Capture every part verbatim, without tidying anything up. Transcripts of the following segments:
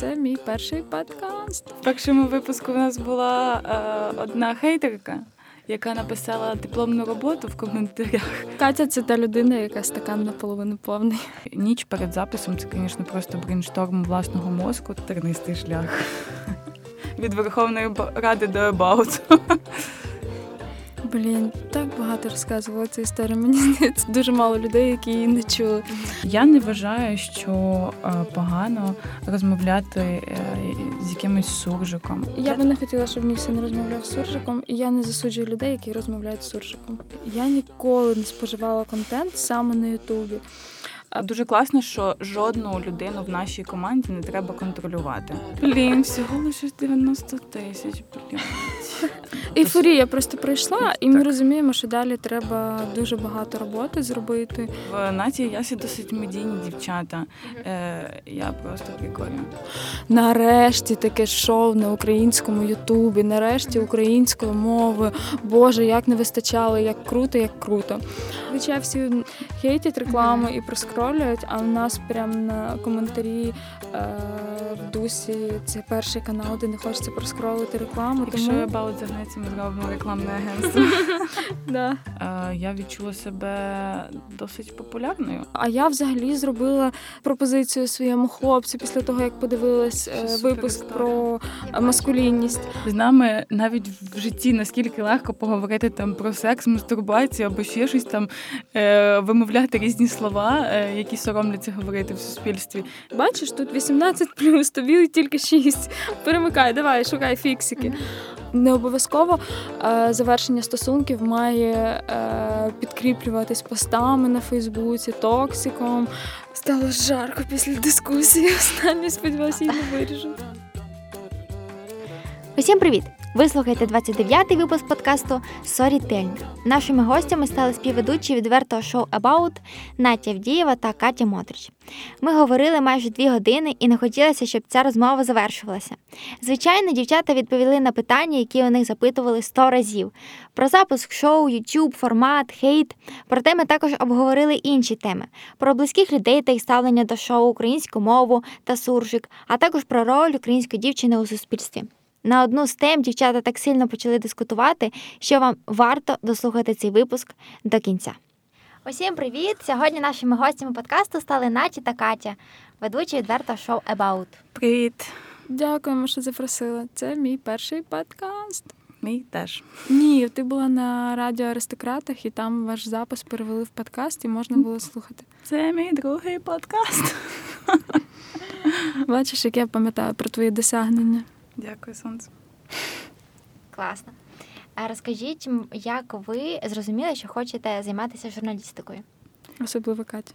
Це мій перший подкаст. В першому випуску в нас була е, одна хейтерка, яка написала дипломну роботу в коментарях. Катя – це та людина, яка стакан наполовину повний. Ніч перед записом – це, звісно, просто брейншторм власного мозку. Тернистий шлях. Від Верховної Ради до Ебауту. Блін, так багато розказувала цю історію. Мені здається, дуже мало людей, які її не чули. Я не вважаю, що погано розмовляти з якимось суржиком. Я би не хотіла, щоб мій син розмовляв з суржиком, і я не засуджую людей, які розмовляють з суржиком. Я ніколи не споживала контент саме на Ютубі. Дуже класно, що жодну людину в нашій команді не треба контролювати. Блін, всього лише дев'яносто тисяч, блін. Ейфорія просто прийшла, і ми так розуміємо, що далі треба дуже багато роботи зробити. В Наті і Ясі досить медійні дівчата. Е, я просто прикольна. Нарешті таке шоу на українському Ютубі, нарешті української мови. Боже, як не вистачало, як круто, як круто. Звичайно, всі хейтять рекламу і проскролюють, а в нас прям на коментарі е, в дусі це перший канал, де не хочеться проскролити рекламу. Якщо тому... Ебаут загнеться, ми зробимо рекламне агентство. Да. Е, я відчула себе досить популярною. А я взагалі зробила пропозицію своєму хлопцю після того, як подивилась е, випуск про маскулінність. З нами навіть в житті наскільки легко поговорити там про секс, мастурбацію або ще щось там, е, вимовляти різні слова, е, які соромляться говорити в суспільстві. Бачиш, тут вісімнадцять плюс, тобі тільки шість. Перемикай, давай, шукай фіксики. Не обов'язково е, завершення стосунків має е, підкріплюватись постами на Фейсбуці, токсиком. Стало жарко після дискусії. Останнє, сподіваюся, її не виріжу. Усім привіт! Ви слухаєте двадцять дев'ятий випуск подкасту «Сорітельник». Нашими гостями стали співведучі відвертого шоу «Ебаут» Натя Авдієва та Катя Мотрич. Ми говорили майже дві години і не хотілося, щоб ця розмова завершувалася. Звичайно, дівчата відповіли на питання, які у них запитували сто разів. Про запуск шоу, YouTube, формат, хейт. Проте ми також обговорили інші теми. Про близьких людей та їх ставлення до шоу, українську мову та суржик, а також про роль української дівчини у суспільстві. На одну з тем дівчата так сильно почали дискутувати, що вам варто дослухати цей випуск до кінця. Усім привіт! Сьогодні нашими гостями подкасту стали Наті та Катя, ведучі відвертого шоу «Ебаут». Привіт! Дякуємо, що запросила. Це мій перший подкаст. Мій теж. Ні, ти була на радіо «Аристократах» і там ваш запис перевели в подкаст і можна було слухати. Це мій другий подкаст. Бачиш, як я пам'ятаю про твої досягнення. Дякую, сонце. Класно. А розкажіть, як ви зрозуміли, що хочете займатися журналістикою? Особливо Катя.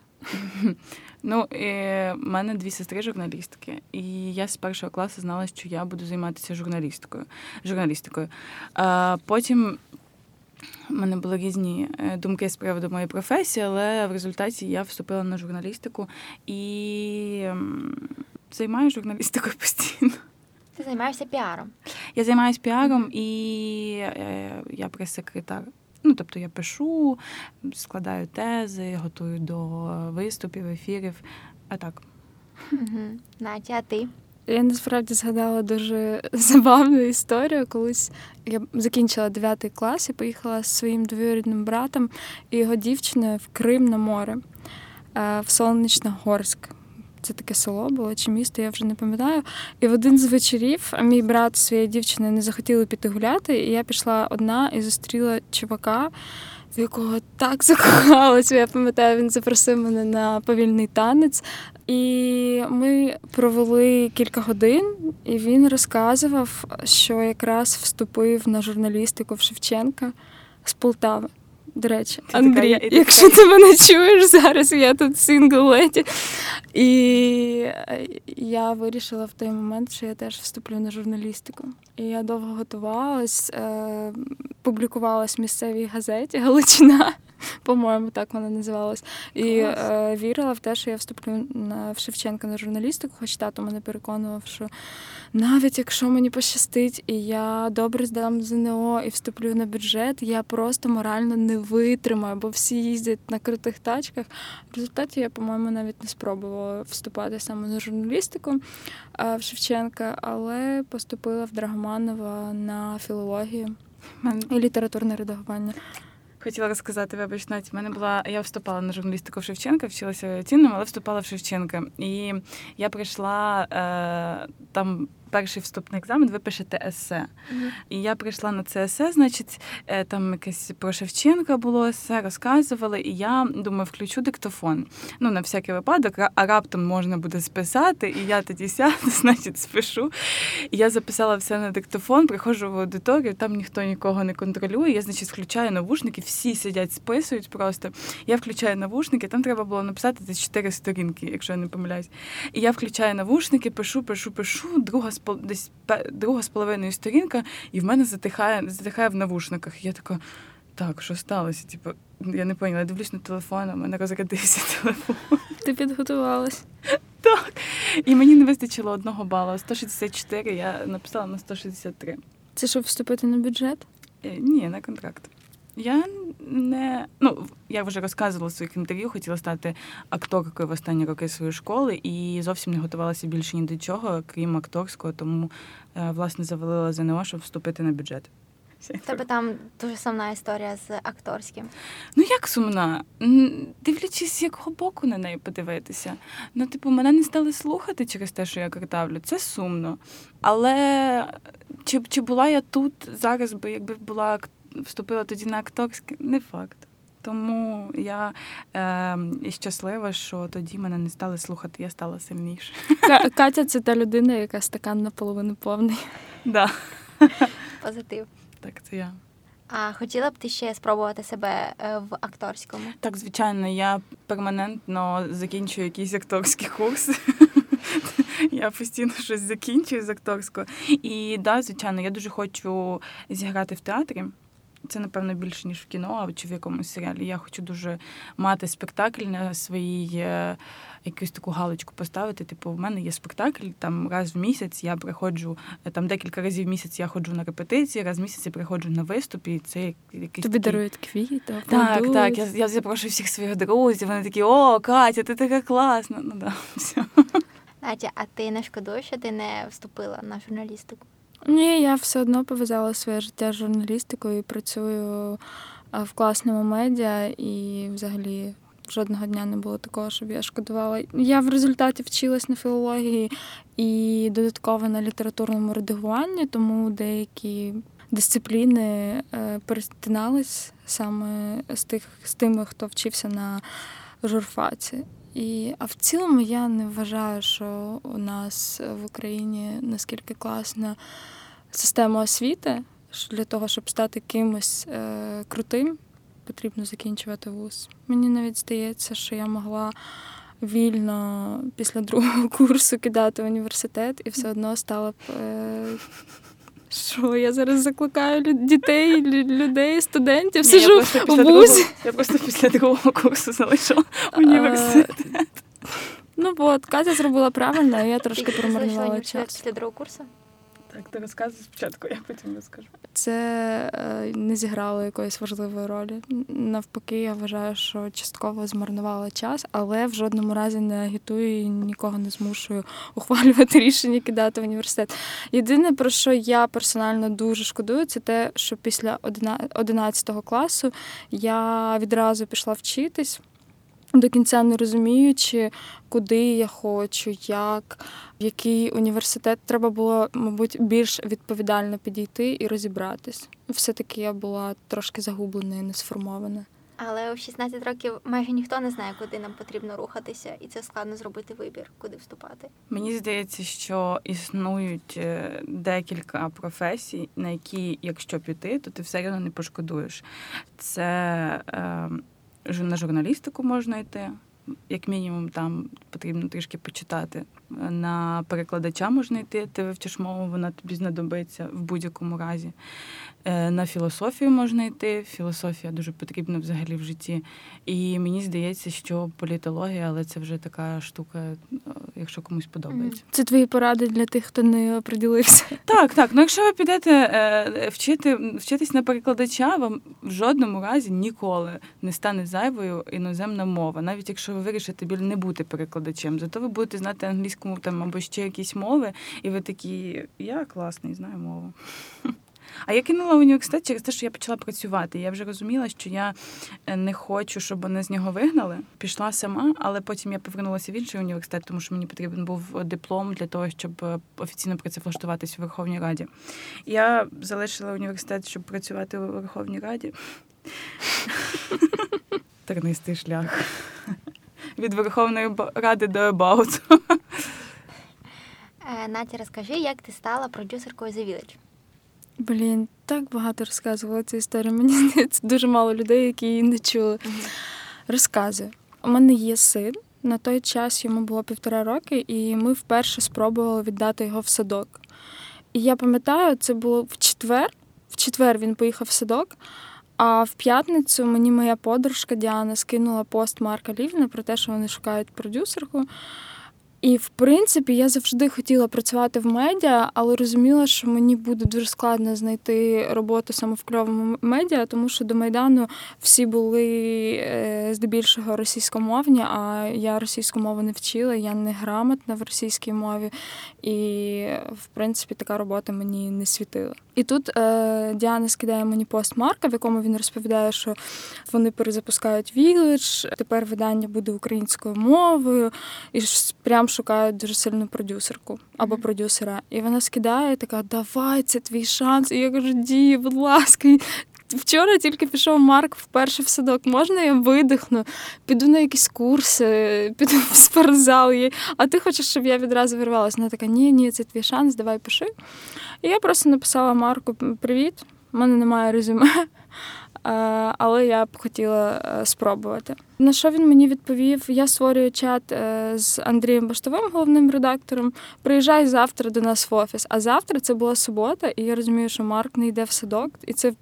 Ну, в мене дві сестри журналістки, і я з першого класу знала, що я буду займатися журналістикою. журналістикою. А потім у мене були різні думки з приводу моєї професії, але в результаті я вступила на журналістику і займаю журналістикою постійно. Ти займаєшся піаром. Я займаюся піаром і е, я прес-секретар. Ну, тобто я пишу, складаю тези, готую до виступів, ефірів, а так. Угу. Натя, а ти? Я насправді згадала дуже забавну історію. Колись я закінчила дев'ятий клас і поїхала з своїм двоюрідним братом і його дівчиною в Крим на море, в Солнечногорськ. Це таке село було, чи місто, я вже не пам'ятаю. І в один з вечорів мій брат зі своєю дівчиною не захотіли піти гуляти, і я пішла одна і зустріла чувака, в якого так закохалася. Я пам'ятаю, він запросив мене на повільний танець. І ми провели кілька годин, і він розказував, що якраз вступив на журналістику в Шевченка з Полтави. До речі, Андрій, якщо ти мене чуєш зараз, я тут сингл-леді. І я вирішила в той момент, що я теж вступлю на журналістику. І я довго готувалась, публікувалась в місцевій газеті «Галичина», по-моєму, так вона називалась. І е, вірила в те, що я вступлю на, в Шевченка на журналістику, хоч тато мене переконував, що навіть якщо мені пощастить, і я добре здам ЗНО і вступлю на бюджет, я просто морально не витримаю, бо всі їздять на крутих тачках. В результаті я, по-моєму, навіть не спробувала вступати саме на журналістику е, в Шевченка, але поступила в Драгоманова на філологію і літературне редагування. Хотіла сказати, вибач, навіть в мене була, я вступала на журналістику в Шевченка, вчилася цінним, але вступала в Шевченка. І я прийшла, е, там перший вступний екзамен, ви пишете есе. Mm-hmm. І я прийшла на це есе, значить, е, там якесь про Шевченка було есе, розказували, і я, думаю, включу диктофон. Ну, на всякий випадок, а раптом можна буде списати, і я тоді сяду, значить, спишу. І я записала все на диктофон, приходжу в аудиторію, там ніхто нікого не контролює, я, значить, включаю навушники, всі сидять, списують просто. Я включаю навушники, там треба було написати десь чотири сторінки, якщо я не помиляюсь. І я включаю навушники, пишу, пишу, пишу, друга десь друга з половиною сторінка, і в мене затихає, затихає в навушниках. І я така, так, що сталося? Типу, я не поняла, я дивлюсь на телефон, а в мене розрядився телефон. Ти підготувалась? Так. І мені не вистачило одного бала. сто шістдесят чотири я написала на сто шістдесят три. Це щоб вступити на бюджет? Ні, на контракт. Я не... Ну, я вже розказувала в своїх інтерв'ю, хотіла стати акторкою в останні роки своєї школи і зовсім не готувалася більше ні до чого, крім акторського, тому, власне, завалила ЗНО, щоб вступити на бюджет. Тебе там дуже сумна історія з акторським. Ну, як сумна? Дивлячись, з якого боку на неї подивитися. Ну, типу, мене не стали слухати через те, що я картавлю. Це сумно. Але чи, чи була я тут зараз, би, якби була акторка, вступила тоді на акторське, не факт. Тому я е, щаслива, що тоді мене не стали слухати, я стала сильніше. К- Катя – це та людина, яка стакан наполовину повний. Так. Позитив. Так, це я. А хотіла б ти ще спробувати себе в акторському? Так, звичайно, я перманентно закінчую якісь акторські курси. Я постійно щось закінчую з акторського. І, да, звичайно, я дуже хочу зіграти в театрі. Це, напевно, більше, ніж в кіно, а чи в якомусь серіалі. Я хочу дуже мати спектакль на своїй, якусь таку галочку поставити. Типу, в мене є спектакль, там раз в місяць я приходжу, там декілька разів в місяць я ходжу на репетиції, раз в місяць я приходжу на виступ, і це якийсь... Тобі такий... дарують квіти, аплодують. Так, так, я, я запрошую всіх своїх друзів, вони такі, о, Катя, ти така класна. Ну, да, все. Катя, а ти не шкодуєш, що ти не вступила на журналістику? Ні, я все одно пов'язала своє життя з журналістикою і працюю в класному медіа, і взагалі жодного дня не було такого, щоб я шкодувала. Я в результаті вчилась на філології і додатково на літературному редагуванні, тому деякі дисципліни перетинались саме з тих, з тими, хто вчився на журфаці. І, а в цілому я не вважаю, що у нас в Україні наскільки класна система освіти, що для того, щоб стати кимось е, крутим, потрібно закінчувати вуз. Мені навіть здається, що я могла вільно після другого курсу кидати університет і все одно стала б... Е, Що, я зараз закликаю дітей, людей, студентів, сижу в вузі. Я просто після другого курсу залишила університет. Ну от, Катя зробила правильно, а я трошки промарнувала час. Після другого курсу? Так, ти розказуй спочатку, я потім розкажу. Це не зіграло якоїсь важливої ролі. Навпаки, я вважаю, що частково змарнувала час, але в жодному разі не агітую і нікого не змушую ухвалювати рішення кидати в університет. Єдине, про що я персонально дуже шкодую, це те, що після одинадцятого класу я відразу пішла вчитись, до кінця не розуміючи, куди я хочу, як, в який університет. Треба було, мабуть, більш відповідально підійти і розібратись. Все-таки я була трошки загублена і не сформована. Але у шістнадцять років майже ніхто не знає, куди нам потрібно рухатися, і це складно зробити вибір, куди вступати. Мені здається, що існують декілька професій, на які, якщо піти, то ти все одно не пошкодуєш. Це... Е... На журналістику можна йти, як мінімум там потрібно трішки почитати на перекладача можна йти, ти вивчиш мову, вона тобі знадобиться в будь-якому разі. На філософію можна йти, філософія дуже потрібна взагалі в житті. І мені здається, що політологія, але це вже така штука, якщо комусь подобається. Це твої поради для тих, хто не приділився? Так, так. Ну, якщо ви підете вчити, вчитись на перекладача, вам в жодному разі ніколи не стане зайвою іноземна мова. Навіть якщо ви вирішите більше не бути перекладачем, зато ви будете знати англійську там, або ще якісь мови, і ви такі, я класний, знаю мову. А я кинула університет через те, що я почала працювати. Я вже розуміла, що я не хочу, щоб вони з нього вигнали. Пішла сама, але потім я повернулася в інший університет, тому що мені потрібен був диплом для того, щоб офіційно працевлаштуватись у Верховній Раді. Я залишила університет, щоб працювати у Верховній Раді. Тернистий шлях. Від Верховної Ради до About. Натя, розкажи, як ти стала продюсеркою The Village? Блін, так багато розказувала цю історію. Мені здається, дуже мало людей, які її не чули. Mm-hmm. Розказую. У мене є син. На той час йому було півтора роки, і ми вперше спробували віддати його в садок. І я пам'ятаю, це було в четвер. В четвер він поїхав в садок, а в п'ятницю мені моя подружка Діана скинула пост Марка Лівіна про те, що вони шукають продюсерку. І, в принципі, я завжди хотіла працювати в медіа, але розуміла, що мені буде дуже складно знайти роботу саме в кльовому медіа, тому що до Майдану всі були здебільшого російськомовні, а я російську мову не вчила, я не грамотна в російській мові, і, в принципі, така робота мені не світила. І тут е, Діана скидає мені пост Марка, в якому він розповідає, що вони перезапускають Village, тепер видання буде українською мовою, і прям шукають дуже сильну продюсерку або mm-hmm. продюсера. І вона скидає, така, давай, це твій шанс. І я кажу, Ді, будь ласка, вчора тільки пішов Марк вперше в садок, можна я видихну, піду на якісь курси, піду в спортзал, їй. А ти хочеш, щоб я відразу вирвалася? Вона така, ні, ні, це твій шанс, давай пиши. І я просто написала Марку, привіт, в мене немає резюме, але я б хотіла спробувати. На що він мені відповів? Я створюю чат з Андрієм Баштовим, головним редактором. Приїжджай завтра до нас в офіс. А завтра це була субота, і я розумію, що Марк не йде в садок. І це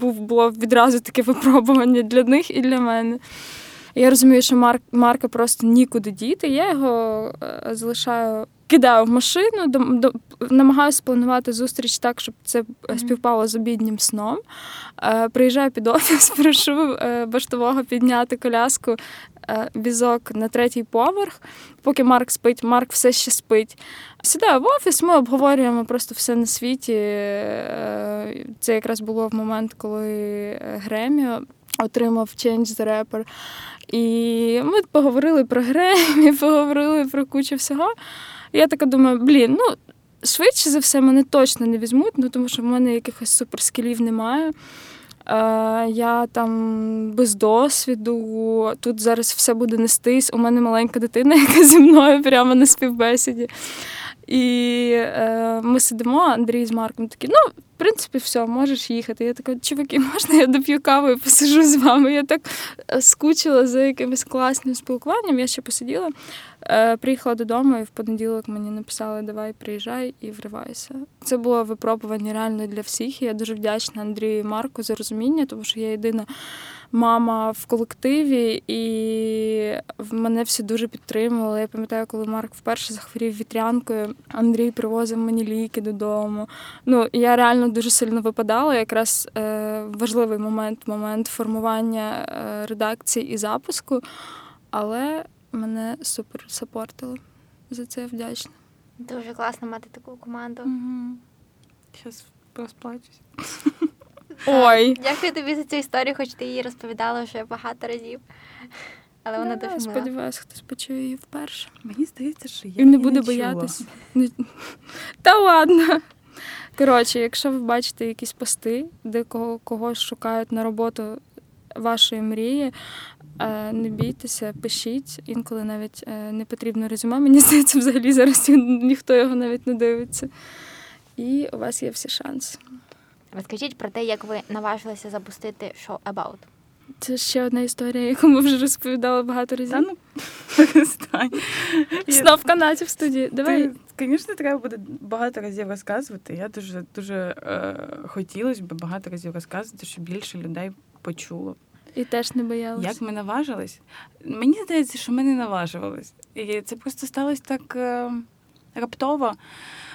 було відразу таке випробування для них і для мене. Я розумію, що Марк, Марка просто нікуди діти. Я його залишаю, кидаю в машину, до, до, намагаюся спланувати зустріч так, щоб це співпало з обіднім сном. Е, приїжджаю під офіс, прошу е, Баштового підняти коляску, е, візок на третій поверх. Поки Марк спить, Марк все ще спить. Сідаю в офіс, ми обговорюємо просто все на світі. Е, це якраз було в момент, коли Греміо отримав Change the Rapper. І ми поговорили про Гремі, поговорили про кучу всього. Я така думаю, блін, ну, швидше за все мене точно не візьмуть, ну, тому що в мене якихось суперскілів немає. Е, я там без досвіду, тут зараз все буде нестись, у мене маленька дитина, яка зі мною прямо на співбесіді. І е, ми сидимо, Андрій з Марком такі, ну, в принципі, все, можеш їхати. Я така, чуваки, можна я доп'ю каву і посиджу з вами? Я так скучила за якимось класним спілкуванням, я ще посиділа, е, приїхала додому, і в понеділок мені написали, давай, приїжджай і вривайся. Це було випробування реально для всіх, і я дуже вдячна Андрію і Марку за розуміння, тому що я єдина мама в колективі, і мене всі дуже підтримували. Я пам'ятаю, коли Марк вперше захворів вітрянкою, Андрій привозив мені ліки додому. Ну, я реально дуже сильно випадала. Якраз е, важливий момент, момент формування е, редакції і запуску. Але мене супер сапортило. За це я вдячна. Дуже класно мати таку команду. Угу. Щас розплачусь. Ой. Дякую тобі за цю історію, хоч ти її розповідала вже багато разів. Але вона дуже мила. Сподіваюся, хтось почує її вперше. Мені здається, що я і не буду боятись. Та ладно. Коротше, якщо ви бачите якісь пости, де когось шукають на роботу вашої мрії, не бійтеся, пишіть. Інколи навіть не потрібно резюме. Мені здається, взагалі зараз ніхто його навіть не дивиться. І у вас є всі шанси. Розкажіть про те, як ви наважилися запустити шоу «About». Це ще одна історія, яку ми вже розповідали багато разів. Та, ну, перестань. Снов в Канаді в студії. Давай. Звісно, треба буде багато разів розказувати. Я дуже, дуже е, хотілося б багато разів розказувати, щоб більше людей почуло. І теж не боялась. Як ми наважились? Мені здається, що ми не наважувались. І це просто сталося так е, раптово.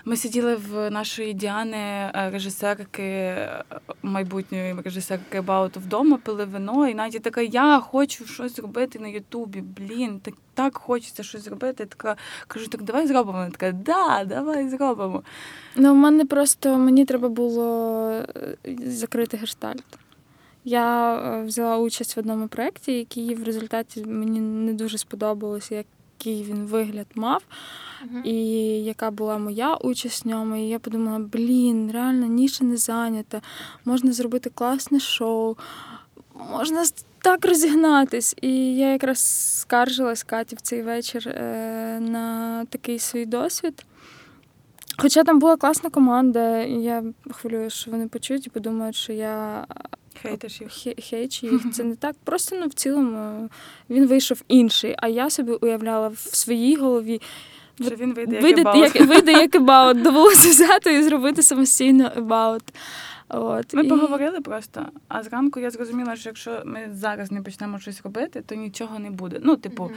Ми сиділи в нашої Діани, режисерки, майбутньої режисерки Бауту, вдома, пили вино, і Надя така: я хочу щось зробити на Ютубі, блін, так, так хочеться щось зробити. Я така, кажу, так давай зробимо. Вона така, да, давай зробимо. Ну, в мене просто, мені треба було закрити гештальт. Я взяла участь в одному проєкті, який в результаті мені не дуже сподобалося, як який він вигляд мав, uh-huh. і яка була моя участь в ньому. І я подумала, блін, реально ніша не зайнята, можна зробити класне шоу, можна так розігнатись. І я якраз скаржилась Каті в цей вечір на такий свій досвід. Хоча там була класна команда, і я хвилюю, що вони почують і подумають, що я... Хейтиш їх. Хейч їх. Це не так. Просто, ну, в цілому він вийшов інший, а я собі уявляла в своїй голові, що він вийде, вийде як ебаут. Вийде як ебаут. Довелося взяти і зробити самостійно ебаут. От. Ми і... поговорили просто, а зранку я зрозуміла, що якщо ми зараз не почнемо щось робити, то нічого не буде. Ну, типу, mm-hmm.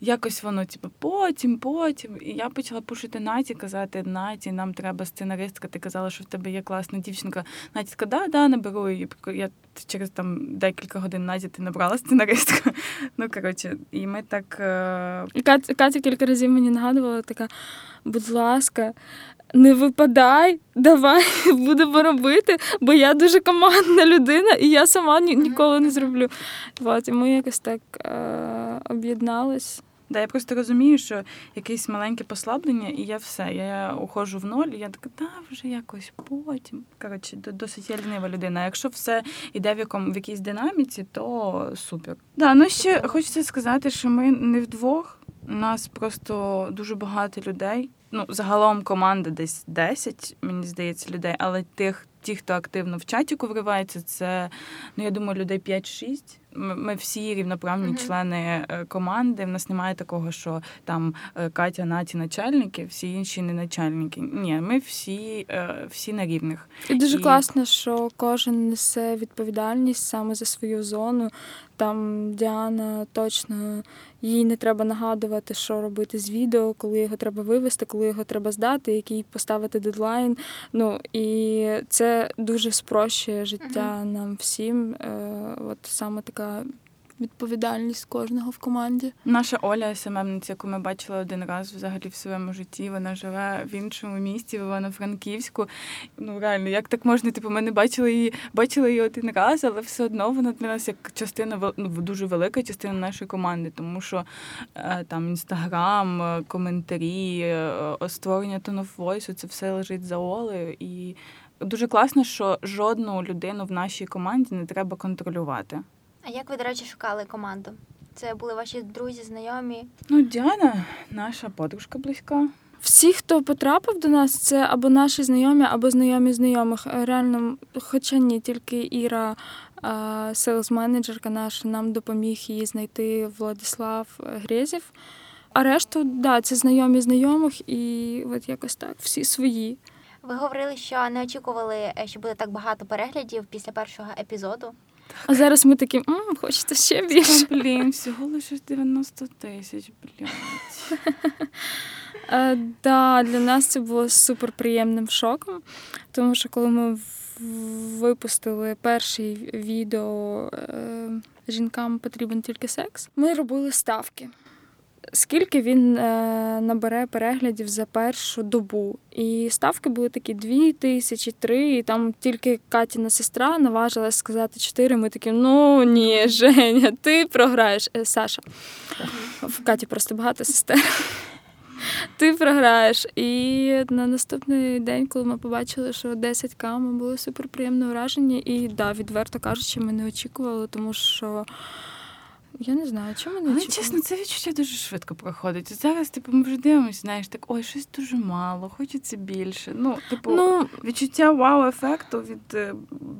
якось воно, типу, потім, потім. І я почала пушити Наті, казати, Наті, нам треба сценаристка, ти казала, що в тебе є класна дівчинка. Наті така, да, да, наберу її. Я через там декілька годин Наті ти набрала сценаристку. Ну, коротше, і ми так... Е... Катя, Катя кілька разів мені нагадувала, така, будь ласка, не випадай, давай, будемо робити, бо я дуже командна людина, і я сама ні, ніколи не зроблю. От, і ми якось так е- об'єднались. Да, я просто розумію, що якесь маленьке послаблення, і я все, я уходжу в ноль, і я така, да, вже якось потім. Коротше, досить лінива людина. Якщо все йде в, якому, в якійсь динаміці, то супер. Да, ну ще хочеться сказати, що ми не вдвох, у нас просто дуже багато людей. Ну, загалом команда десь десять, мені здається, людей, але тих, ті, хто активно в чатіку вривається, це, ну, я думаю, людей п'ять-шість. Ми всі рівноправні mm-hmm. члени команди, в нас немає такого, що там Катя, Наті начальники, всі інші не начальники. Ні, ми всі, всі на рівних. І дуже І... класно, що кожен несе відповідальність саме за свою зону. Там Діана точно, їй не треба нагадувати, що робити з відео, коли його треба вивести, коли його треба здати, який поставити дедлайн. Ну, і це дуже спрощує життя mm-hmm. нам всім. От саме така відповідальність кожного в команді. Наша Оля, ес-ем-емниця, яку ми бачили один раз взагалі в своєму житті, вона живе в іншому місті, в Івано-Франківську. Ну, реально, як так можна? Типу, ми не бачили її, бачили її один раз, але все одно вона для нас як частина, ну, дуже велика частина нашої команди, тому що там Інстаграм, коментарі, створення Tone of Voice, це все лежить за Олею. І дуже класно, що жодну людину в нашій команді не треба контролювати. А як ви, до речі, шукали команду? Це були ваші друзі, знайомі? Ну, Діана, наша подружка близька. Всі, хто потрапив до нас, це або наші знайомі, або знайомі знайомих. Реально, хоча ні, тільки Іра, сейлс-менеджерка наша, нам допоміг її знайти Владислав Грєзєв. А решту, так, да, це знайомі знайомих і от якось так, всі свої. Ви говорили, що не очікували, що буде так багато переглядів після першого епізоду. Так. А зараз ми такі, мм, хочеться ще більше. Блін, всього лише дев'яносто тисяч, блядь. Так, да, для нас це було суперприємним шоком, тому що коли ми випустили перше відео «Жінкам потрібен тільки секс», ми робили ставки. Скільки він набере переглядів за першу добу. І ставки були такі дві тисячі, три, і там тільки Катіна сестра наважилась сказати чотири, ми такі, ну ні, Женя, ти програєш. Е, Саша, в Каті просто багато сестер. Ти програєш. І на наступний день, коли ми побачили, що десять тисяч, ми були суперприємно вражені. І, да, відверто кажучи, ми не очікували, тому що Я не знаю, чому не Але, чіпали? Чесно, це відчуття дуже швидко проходить. Зараз, типу, ми вже дивимося, знаєш, так, ой, щось дуже мало, хочеться більше. Ну, типу, ну, відчуття вау-ефекту від е,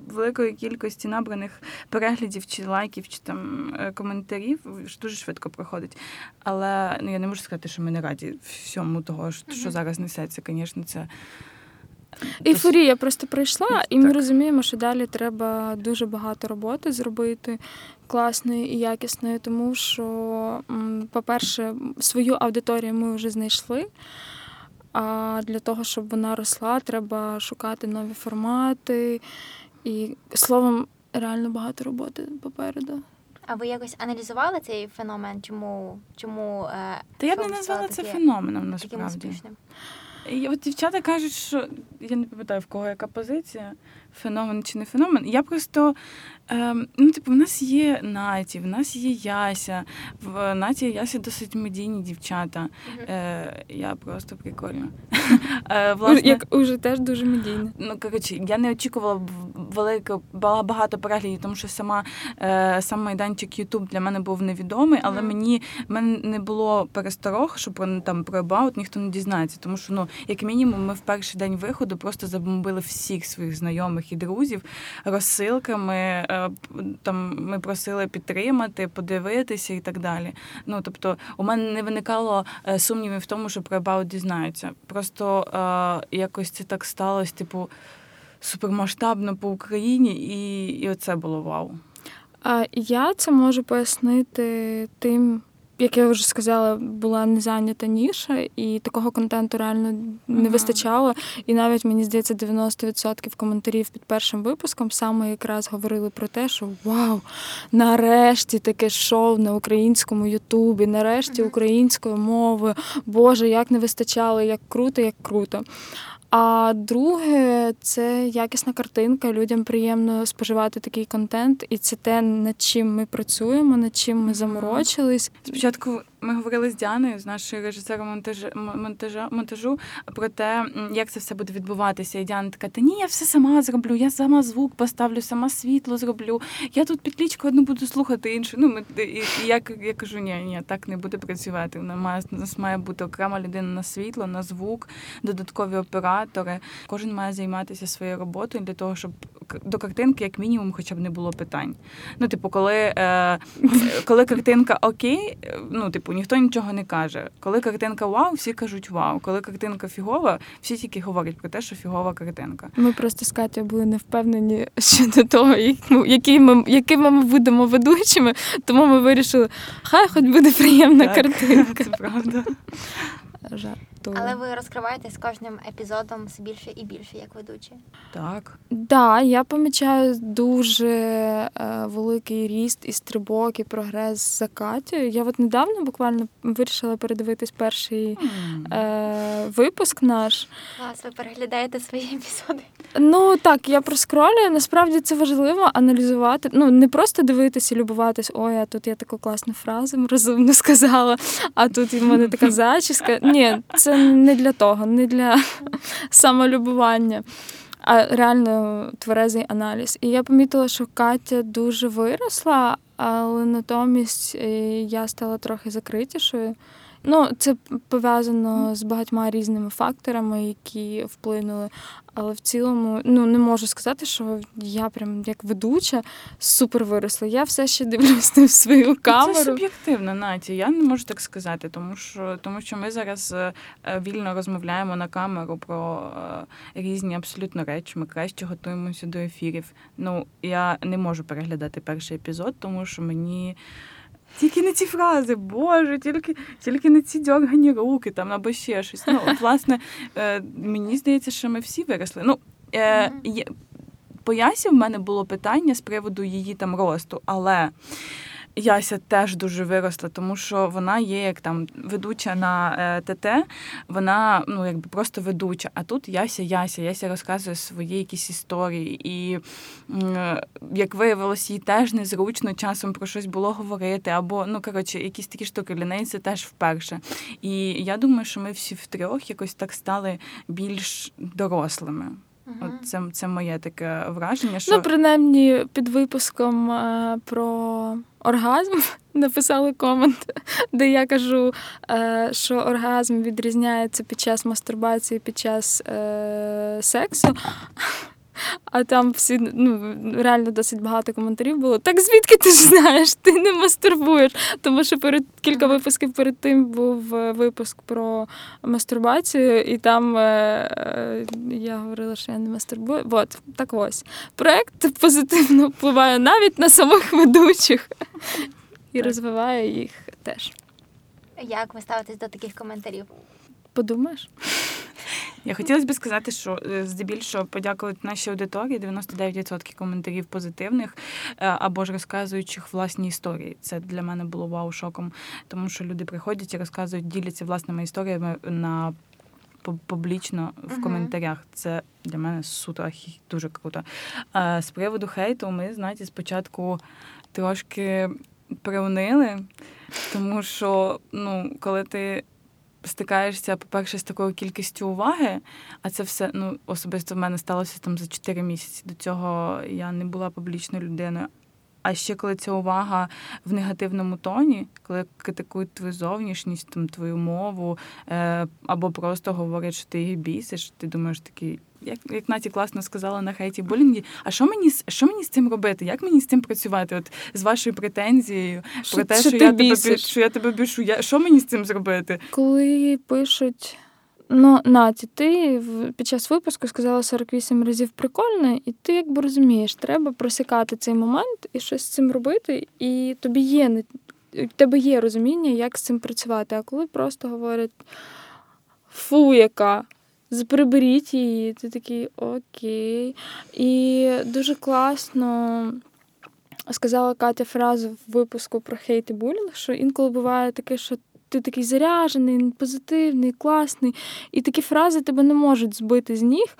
великої кількості набраних переглядів, чи лайків, чи там е, коментарів дуже швидко проходить. Але ну, я не можу сказати, що ми не раді всьому того, що, mm-hmm. що зараз несеться, звісно, це... Ейфорія просто прийшла, і ми так. розуміємо, що далі треба дуже багато роботи зробити, класної і якісної, тому що, по-перше, свою аудиторію ми вже знайшли, а для того, щоб вона росла, треба шукати нові формати, і, словом, реально багато роботи попереду. А ви якось аналізували цей феномен? Чому? чому Та я б не назвала це феноменом, насправді. І от дівчата кажуть, що, я не пам'ятаю, в кого яка позиція, феномен чи не феномен, я просто, ем, ну, типу, в нас є Наті, в нас є Яся, в Наті і Ясі досить медійні дівчата, е, я просто прикольна. Е, власне, як уже теж дуже медійна. Ну, коротше, я не очікувала велико, багато переглядів, тому що сама, е, сам майданчик YouTube для мене був невідомий, але mm-hmm. мені, мені не було пересторог, що про, там, про About ніхто не дізнається, тому що, ну, як мінімум, ми в перший день виходу просто забомбили всіх своїх знайомих і друзів розсилками, там ми просили підтримати, подивитися і так далі. Ну, тобто, у мене не виникало сумнівів в тому, що про About дізнаються. Просто е- якось це так сталося, типу, супермасштабно по Україні, і, і оце було вау. Я це можу пояснити тим, як я вже сказала, була не зайнята ніша, і такого контенту реально не ага. вистачало. І навіть, мені здається, дев'яносто відсотків коментарів під першим випуском саме якраз говорили про те, що вау, нарешті таке шоу на українському ютубі, нарешті української мови, боже, як не вистачало, як круто, як круто. А друге, це якісна картинка, людям приємно споживати такий контент, і це те, над чим ми працюємо, над чим ми заморочились. Спочатку ми говорили з Діаною, з нашою режисером монтажа, монтажа, монтажу, про те, як це все буде відбуватися. І Діана така, та ні, я все сама зроблю, я сама звук поставлю, сама світло зроблю, я тут петлічку одну буду слухати іншу. Ну, ми, і, і я, я кажу, ні, ні, так не буде працювати. У нас має бути окрема людина на світло, на звук, додаткові операції. Кожен має займатися своєю роботою для того, щоб до картинки, як мінімум, хоча б не було питань. Ну, типу, коли, е, коли картинка окей, ну, типу, ніхто нічого не каже. Коли картинка вау, всі кажуть вау. Коли картинка фігова, всі тільки говорять про те, що фігова картинка. Ми просто з Катєю були не впевнені щодо того, якими, якими ми будемо ведучими, тому ми вирішили, хай хоч буде приємна так, картинка. Це правда. Жартую. Але ви розкриваєте з кожним епізодом все більше і більше, як ведучі. Так. Да, я помічаю дуже е, великий ріст і стрибок, і прогрес за Катю. Я от недавно буквально вирішила передивитись перший е, випуск наш. Клас, ви переглядаєте свої епізоди. Ну так, я проскролюю. Насправді це важливо аналізувати. Ну, не просто дивитися і любуватись, ой, а тут я таку класну фразу розумно сказала, а тут в мене така зачіска. Ні, це не для того, не для самолюбування, а реально тверезий аналіз. І я помітила, що Катя дуже виросла, але натомість я стала трохи закритішою. Ну, це пов'язано з багатьма різними факторами, які вплинули. Але в цілому, ну, не можу сказати, що я прям як ведуча супер виросла. Я все ще дивлюся в свою камеру. Це суб'єктивно, Наті. Я не можу так сказати, тому що, тому що ми зараз вільно розмовляємо на камеру про різні абсолютно речі. Ми краще готуємося до ефірів. Ну, я не можу переглядати перший епізод, тому що мені... Тільки не ці фрази, боже, тільки, тільки не ці дьоргані руки, там, або ще щось. Ну, власне, е, мені здається, що ми всі виросли. Ну, е, е, по Ясі в мене було питання з приводу її там росту, але Яся теж дуже виросла, тому що вона є як там ведуча на е, ТТ, вона, ну, якби просто ведуча, а тут Яся, Яся, Яся розказує свої якісь історії, і, е, як виявилось, їй теж незручно часом про щось було говорити, або, ну, коротше, якісь такі штуки, для неї це теж вперше. І я думаю, що ми всі втрьох якось так стали більш дорослими. Угу. От це, це моє таке враження, що... Ну, принаймні, під випуском е, про... оргазм написали комент, де я кажу, що оргазм відрізняється під час мастурбації, під час сексу. А там всі, ну, реально досить багато коментарів було. Так звідки ти ж знаєш? Ти не мастурбуєш. Тому що перед кілька випусків перед тим був випуск про мастурбацію, і там е, е, я говорила, що я не мастурбую. От, так ось. Проект позитивно впливає навіть на самих ведучих. І розвиває їх теж. Як ви ставитесь до таких коментарів? Подумаєш? Я хотіла б сказати, що здебільшого подякують нашій аудиторії, дев'яносто дев'ять відсотків коментарів позитивних або ж розказуючих власні історії. Це для мене було вау-шоком, тому що люди приходять і розказують, діляться власними історіями на публічно в коментарях. Це для мене суто дуже круто. З приводу хейту ми, знаєте, спочатку трошки приунили, тому що, ну, коли ти стикаєшся, по-перше, з такою кількістю уваги, а це все, ну, особисто в мене сталося там за чотири місяці. До цього я не була публічною людиною. А ще коли ця увага в негативному тоні, коли критикують твою зовнішність, там, твою мову, е- або просто говорять, що ти її бісиш, ти думаєш такий, як, як Наті класно сказала на хейті булінгі, а що мені, що мені з цим робити? Як мені з цим працювати? От з вашою претензією що, про те, що, що, я тебе, що я тебе бішу, я, що мені з цим зробити? Коли пишуть, ну, Наті, ти під час випуску сказала сорок вісім разів прикольне, і ти якби розумієш, треба просікати цей момент і щось з цим робити, і тобі є, в тебе є розуміння, як з цим працювати. А коли просто говорять, фу, яка, приберіть її, ти такий, окей. І дуже класно сказала Катя фразу в випуску про хейт і булінг, що інколи буває таке, що ти такий заряджений, позитивний, класний, і такі фрази тебе не можуть збити з ніг,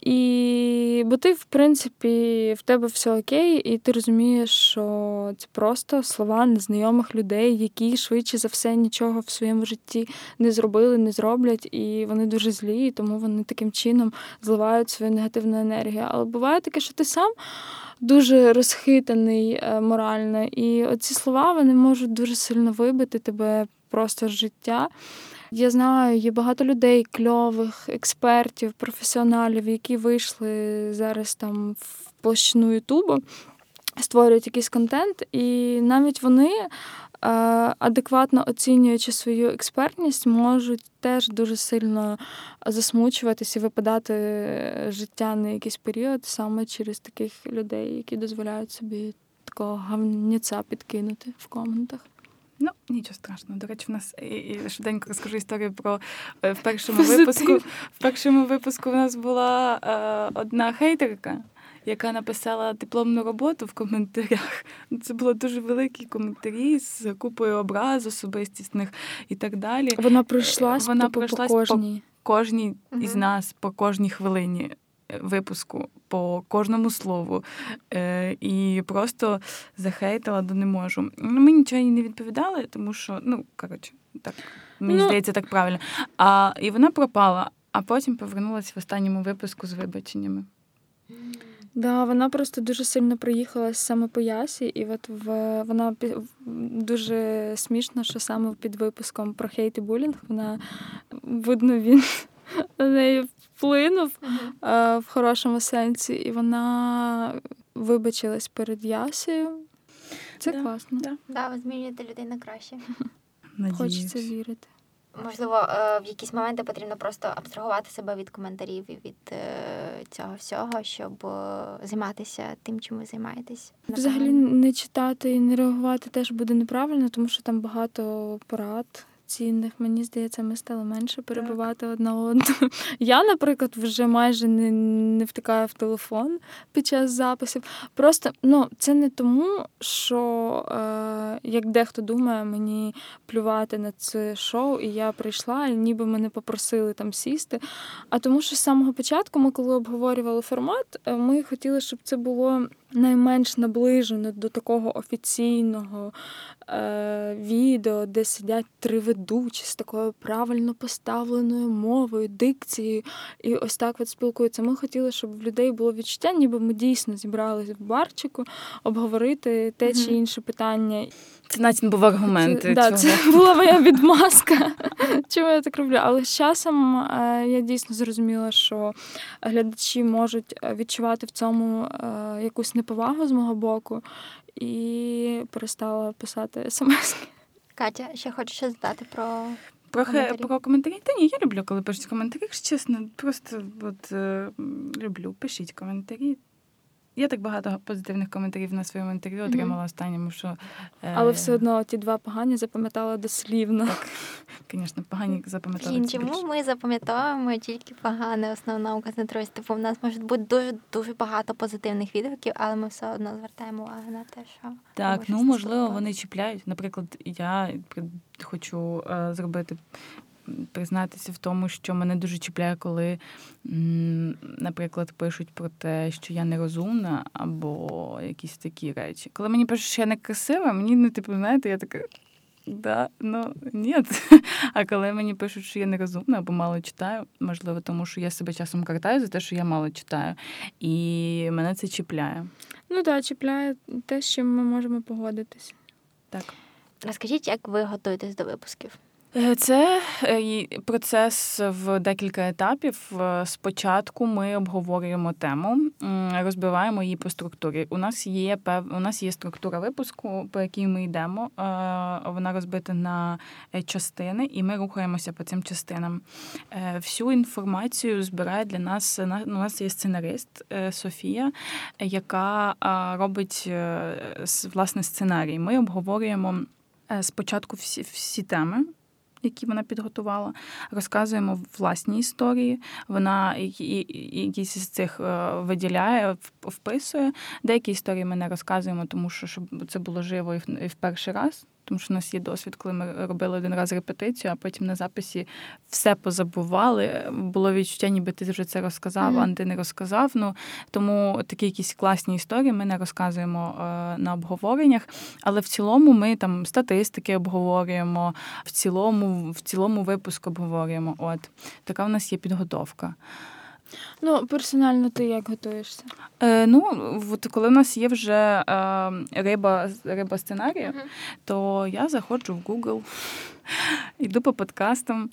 і... бо ти, в принципі, в тебе все окей, і ти розумієш, що це просто слова незнайомих людей, які швидше за все нічого в своєму житті не зробили, не зроблять, і вони дуже злі, і тому вони таким чином зливають свою негативну енергію. Але буває таке, що ти сам дуже розхитаний морально, і оці слова, вони можуть дуже сильно вибити тебе просто з життя. Я знаю, є багато людей, кльових, експертів, професіоналів, які вийшли зараз там в площину Ютубу, створюють якийсь контент, і навіть вони, адекватно оцінюючи свою експертність, можуть теж дуже сильно засмучуватись і випадати з життя на якийсь період саме через таких людей, які дозволяють собі такого гавняця підкинути в коментах. Ну, нічого страшного. До речі, в нас, і, і швиденько розкажу історію про в першому Позитив. випуску. В першому випуску в нас була е, одна хейтерка, яка написала дипломну роботу в коментарях. Це були дуже великі коментарі з купою образ особистісних і так далі. Вона пройшлась, Вона типу, пройшлась по кожній, по кожній угу. із нас, по кожній хвилині випуску, по кожному слову, е, і просто захейтила до не можу. Ну, ми нічого їй не відповідали, тому що, ну, коротше, так, мені ну... здається, так правильно. А, і вона пропала, а потім повернулася в останньому випуску з вибаченнями. Да, вона просто дуже сильно приїхала саме по Ясі, і от в, вона дуже смішно, що саме під випуском про хейт і булінг, вона, видно, він на неї вплинув uh-huh. в хорошому сенсі, і вона вибачилась перед Ясею. Це да, класно. Да. Да, ви змінюєте людей на краще. Надіюсь. Хочеться вірити. Можливо, в якісь моменти потрібно просто абстрагувати себе від коментарів і від цього всього, щоб займатися тим, чим ви займаєтесь. Взагалі не читати і не реагувати теж буде неправильно, тому що там багато порад цінних. Мені здається, ми стали менше перебувати одна одну. Я, наприклад, вже майже не, не втикаю в телефон під час записів. Просто, ну, це не тому, що, е, як дехто думає, мені плювати на це шоу, і я прийшла, і ніби мене попросили там сісти. А тому, що з самого початку, ми коли обговорювали формат, ми хотіли, щоб це було найменш наближено до такого офіційного е, відео, де сидять три ведучі ладу, чи з такою правильно поставленою мовою, дикцією. І ось так от спілкуються. Ми хотіли, щоб в людей було відчуття, ніби ми дійсно зібралися в барчику обговорити те чи інше питання. Це навіть не був аргумент. Це, да, це була моя відмазка, чому я так роблю. Але з часом я дійсно зрозуміла, що глядачі можуть відчувати в цьому якусь неповагу з мого боку і перестала писати смс-ки. Катя, ще хочеш щось додати про... Трохи коментарі. Про коментарі. Та ні, я люблю, коли пишуть коментарі, чесно. Просто от, е, люблю, пишіть коментарі. Я так багато позитивних коментарів на своєму інтерв'ю отримала mm-hmm. останньому, що... Е... Але все одно ті два погані запам'ятала дослівно. Так, звісно, погані запам'ятали. І чому ми запам'ятовуємо тільки погане, основно концентрується? Тобто в нас може бути дуже-дуже багато позитивних відгуків, але ми все одно звертаємо увагу на те, що... Так, ну, можливо, ступили. Вони чіпляють. Наприклад, я хочу е, зробити... признатися в тому, що мене дуже чіпляє, коли, наприклад, пишуть про те, що я нерозумна, або якісь такі речі. Коли мені пишуть, що я не красива, мені, ну, типу, знаєте, я така, да, ну, ні. А коли мені пишуть, що я нерозумна, або мало читаю, можливо, тому що я себе часом картаю за те, що я мало читаю. І мене це чіпляє. Ну, так, чіпляє те, з чим ми можемо погодитись. Так. Розкажіть, як ви готуєтесь до випусків? Це процес в декілька етапів. Спочатку ми обговорюємо тему, розбиваємо її по структурі. У нас є пев... у нас є структура випуску, по якій ми йдемо. Вона розбита на частини, і ми рухаємося по цим частинам. Всю інформацію збирає для нас, у нас є сценарист Софія, яка робить, власне, сценарій. Ми обговорюємо спочатку всі, всі теми, які вона підготувала, розказуємо власні історії, вона якісь із цих виділяє, вписує. Деякі історії ми не розказуємо, тому що щоб це було живо і в перший раз, тому що в нас є досвід, коли ми робили один раз репетицію, а потім на записі все позабували. Було відчуття, ніби ти вже це розказав, mm-hmm. а ти не розказав. Ну, тому такі якісь класні історії ми не розказуємо е, на обговореннях, але в цілому ми там статистики обговорюємо, в цілому, в цілому випуск обговорюємо. От. Така в нас є підготовка. Ну, персонально ти як готуєшся? Е, ну, от коли в нас є вже е, риба, риба сценарія, uh-huh. то я заходжу в Google, йду по подкастам,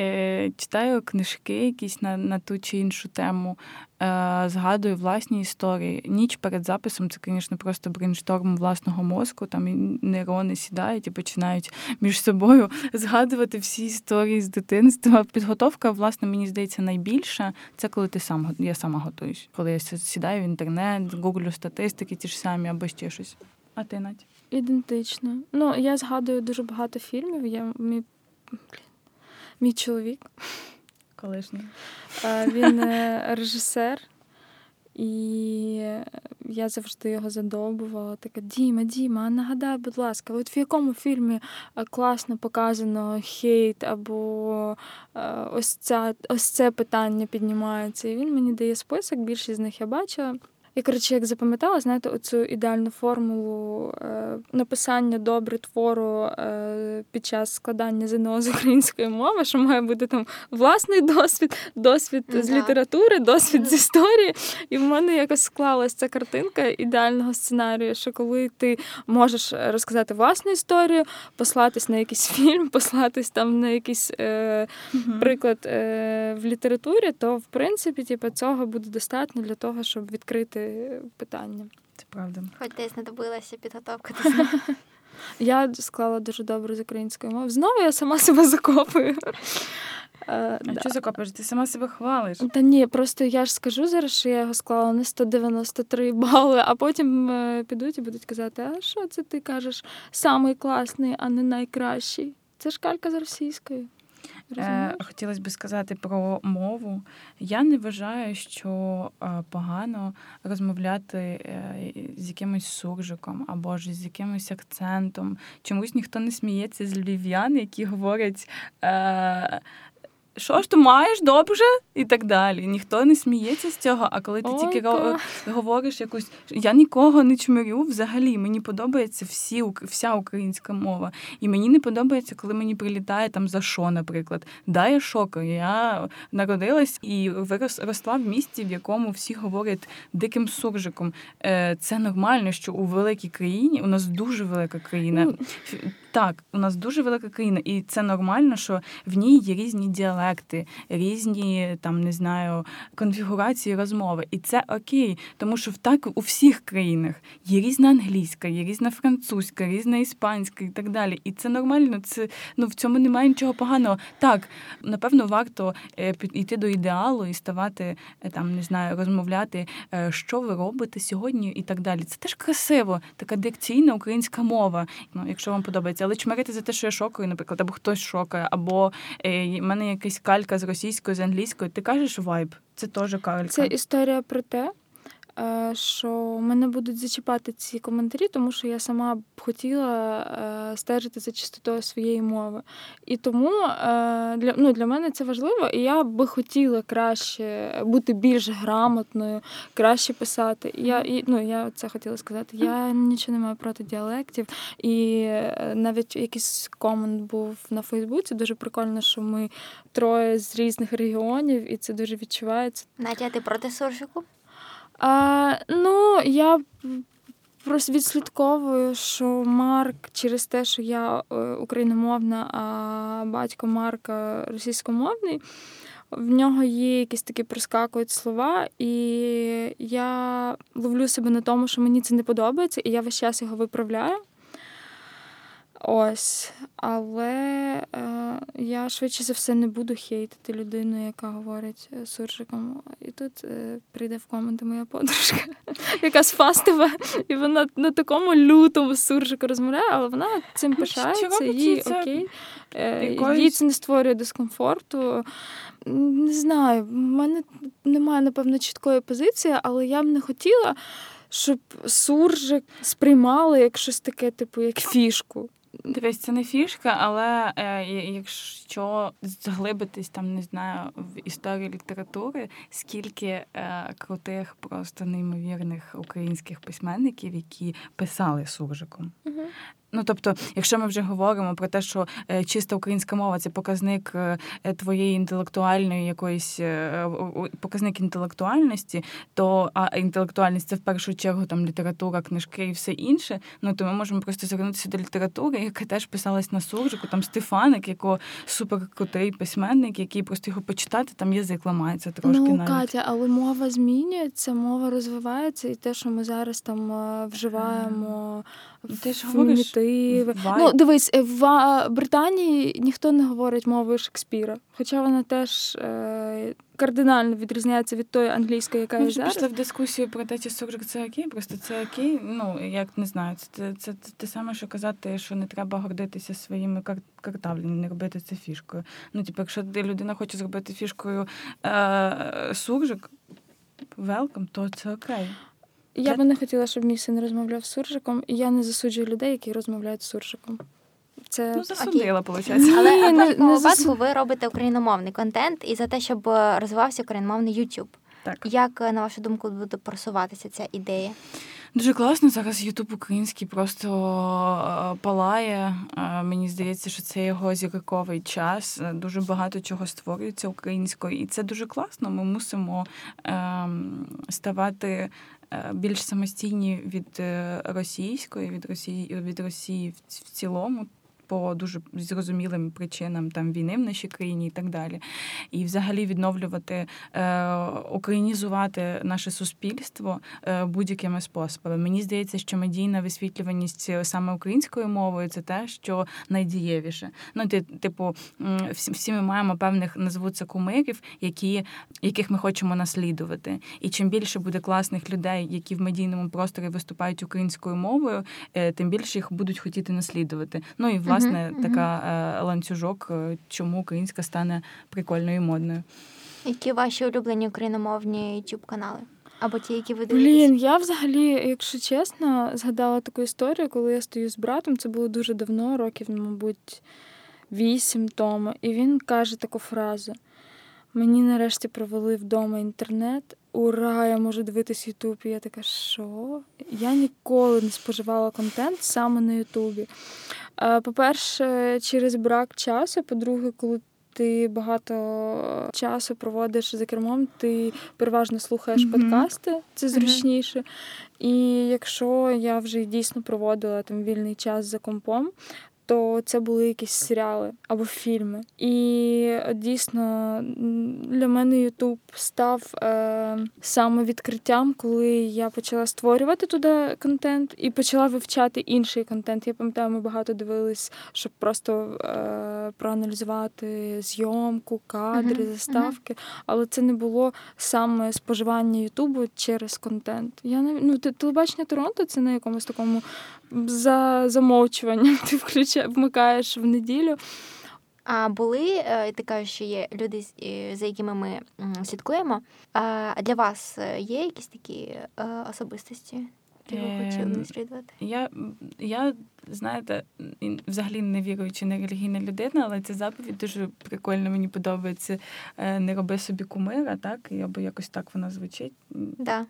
е, читаю книжки якісь на, на ту чи іншу тему, е, згадую власні історії. Ніч перед записом, це, звісно, просто брейншторм власного мозку, там нейрони сідають і починають між собою згадувати всі історії з дитинства. Підготовка, власне, мені здається, найбільша, це коли ти сам, я сама готуюсь. Коли я сідаю в інтернет, гуглю статистики ті ж самі або ще щось. А ти, Надь? Ідентично. Ну, я згадую дуже багато фільмів, я... Мій, мій чоловік. Колишній. Він режисер. І я завжди його задовбувала. Така, Діма, Діма, нагадай, будь ласка, от в якому фільмі класно показано хейт або ось, ця, ось це питання піднімається. І він мені дає список, більшість з них я бачила. І, коротше, як запам'ятала, знаєте, оцю ідеальну формулу е, написання добре твору е, під час складання ЗНО з української мови, що має бути там власний досвід, досвід да. з літератури, досвід з історії. І в мене якось склалась ця картинка ідеального сценарію, що коли ти можеш розказати власну історію, послатись на якийсь фільм, послатись там на якийсь е, угу. приклад е, в літературі, то, в принципі, типу, цього буде достатньо для того, щоб відкрити питання. Це правда. Хоч десь знадобилася підготовка. Я склала дуже добре з української мови. Знову я сама себе закопую. А да. Що закопиш? Ти сама себе хвалиш. Та ні, просто я ж скажу зараз, що я його склала на сто дев'яносто три бали, а потім підуть і будуть казати, а що це ти кажеш? Самий класний, а не найкращий. Це ж калька з російської. Е, хотілося б сказати про мову. Я не вважаю, що е, погано розмовляти е, з якимось суржиком або ж з якимось акцентом. Чомусь ніхто не сміється з львів'ян, які говорять... Е, що ж ти маєш, добре? І так далі. Ніхто не сміється з цього, а коли ти Ой, тільки та. говориш якусь... Я нікого не чмирю взагалі. Мені подобається всі, вся українська мова. І мені не подобається, коли мені прилітає там за що, наприклад. Да, я шокер. Я народилась і виросла в місті, в якому всі говорять диким суржиком. Це нормально, що у великій країні, у нас дуже велика країна. Так, у нас дуже велика країна, і це нормально, що в ній є різні діалекти, різні, там, не знаю, конфігурації розмови. І це окей, тому що так у всіх країнах є різна англійська, є різна французька, різна іспанська і так далі. І це нормально, це, ну, в цьому немає нічого поганого. Так, напевно, варто йти до ідеалу і ставати, там, не знаю, розмовляти, що ви робите сьогодні і так далі. Це теж красиво, така дикційна українська мова, ну, якщо вам подобається. Але чмирити за те, що я шокую, наприклад, або хтось шокає, або е, в мене якась калька з російською, з англійською. Ти кажеш вайб, це теж калька. Це історія про те, що мене будуть зачіпати ці коментарі, тому що я сама б хотіла стежити за чистотою своєї мови. І тому для, ну, для мене це важливо, і я би хотіла краще бути більш грамотною, краще писати. І я, і, ну, я це хотіла сказати. Я нічого не маю проти діалектів. І навіть якийсь комент був на Фейсбуці. Дуже прикольно, що ми троє з різних регіонів, і це дуже відчувається. Надя, ти проти суржику? А, ну, я просто відслідковую, що Марк через те, що я україномовна, а батько Марка російськомовний, в нього є якісь такі проскакують слова, і я ловлю себе на тому, що мені це не подобається, і я весь час його виправляю. Ось, але е, я швидше за все не буду хейтити людину, яка говорить суржиком. І тут е, прийде в коменти моя подружка, яка з Фастова, і вона на такому лютому суржику розмовляє, але вона цим пишається, їй окей, їй це не створює дискомфорту. Не знаю, в мене немає, напевно, чіткої позиції, але я б не хотіла, щоб суржик сприймали як щось таке, типу, як фішку. Дивись, це не фішка, але е, якщо заглибитись, там, не знаю, в історію літератури, скільки е, крутих, просто неймовірних українських письменників, які писали суржиком. Угу. Ну, тобто, якщо ми вже говоримо про те, що е, чиста українська мова – це показник е, твоєї інтелектуальної якоїсь, е, показник інтелектуальності, то, а інтелектуальність – це в першу чергу там література, книжки і все інше, ну, то ми можемо просто звернутися до літератури, яка теж писалась на суржику, там Стефаник, який суперкрутий письменник, який просто його почитати, там язик ламається трошки навіть. Ну, Катя, але мова змінюється, мова розвивається, і те, що ми зараз там вживаємо... Ти ж говориш... Ну, дивись, в Британії ніхто не говорить мовою Шекспіра, хоча вона теж е- кардинально відрізняється від тої англійської, яка є зараз. Ми пішли в дискусію про те, чи суржик це окей, просто це окей, ну, як не знаю, це це те саме, що казати, що не треба гордитися своїми кар- картавлями, не робити це фішкою. Ну, типу, якщо людина хоче зробити фішкою е- суржик, welcome, то це окей. Я би не хотіла, щоб мій син розмовляв суржиком, і я не засуджую людей, які розмовляють суржиком. Це... Ну, засудила, виходить. Але в кожному випадку ви робите україномовний контент і за те, щоб розвивався україномовний YouTube. Так. Як, на вашу думку, буде просуватися ця ідея? Дуже класно. Зараз YouTube український просто палає. Мені здається, що це його зірковий час. Дуже багато чого створюється українською. І це дуже класно. Ми мусимо ем, ставати... більш самостійні від російської, від Росії, від Росії в цілому, по дуже зрозумілим причинам там війни в нашій країні і так далі. І взагалі відновлювати, е, українізувати наше суспільство е, будь-якими способами. Мені здається, що медійна висвітлюваність саме українською мовою – це те, що найдієвіше. Ну, ти, типу, всі, всі ми маємо певних, назву це кумирів, які, яких ми хочемо наслідувати. І чим більше буде класних людей, які в медійному просторі виступають українською мовою, е, тим більше їх будуть хотіти наслідувати. Ну, і, власне, Власне, mm-hmm. така е, ланцюжок, чому українська стане прикольною і модною. Які ваші улюблені україномовні YouTube-канали? Або ті, які ви дивитесь? Блін, я взагалі, якщо чесно, згадала таку історію, коли я стою з братом, це було дуже давно, років, мабуть, вісім тому, і він каже таку фразу – Мені нарешті провели вдома інтернет. Ура, я можу дивитись Ютуб. І я така, що? Я ніколи не споживала контент саме на Ютубі. По-перше, через брак часу. По-друге, коли ти багато часу проводиш за кермом, ти переважно слухаєш mm-hmm. подкасти, це зручніше. Mm-hmm. І якщо я вже дійсно проводила там вільний час за компом, то це були якісь серіали або фільми. І дійсно для мене Ютуб став е, саме відкриттям, коли я почала створювати туди контент і почала вивчати інший контент. Я пам'ятаю, ми багато дивились, щоб просто е, проаналізувати зйомку, кадри, uh-huh, заставки. Uh-huh. Але це не було саме споживання Ютубу через контент. Я не, ну, телебачення Торонто – це на якомусь такому за замовчуванням ти включаєш, вмикаєш в неділю. А були, ти кажеш, що є люди, за якими ми слідкуємо. А для вас є якісь такі особистості, які ви хотіли наслідувати? Я, я, знаєте, взагалі не віруючи, не релігійна людина, але ця заповідь дуже прикольно, мені подобається. Не роби собі кумира, так? Або якось так вона звучить. Да.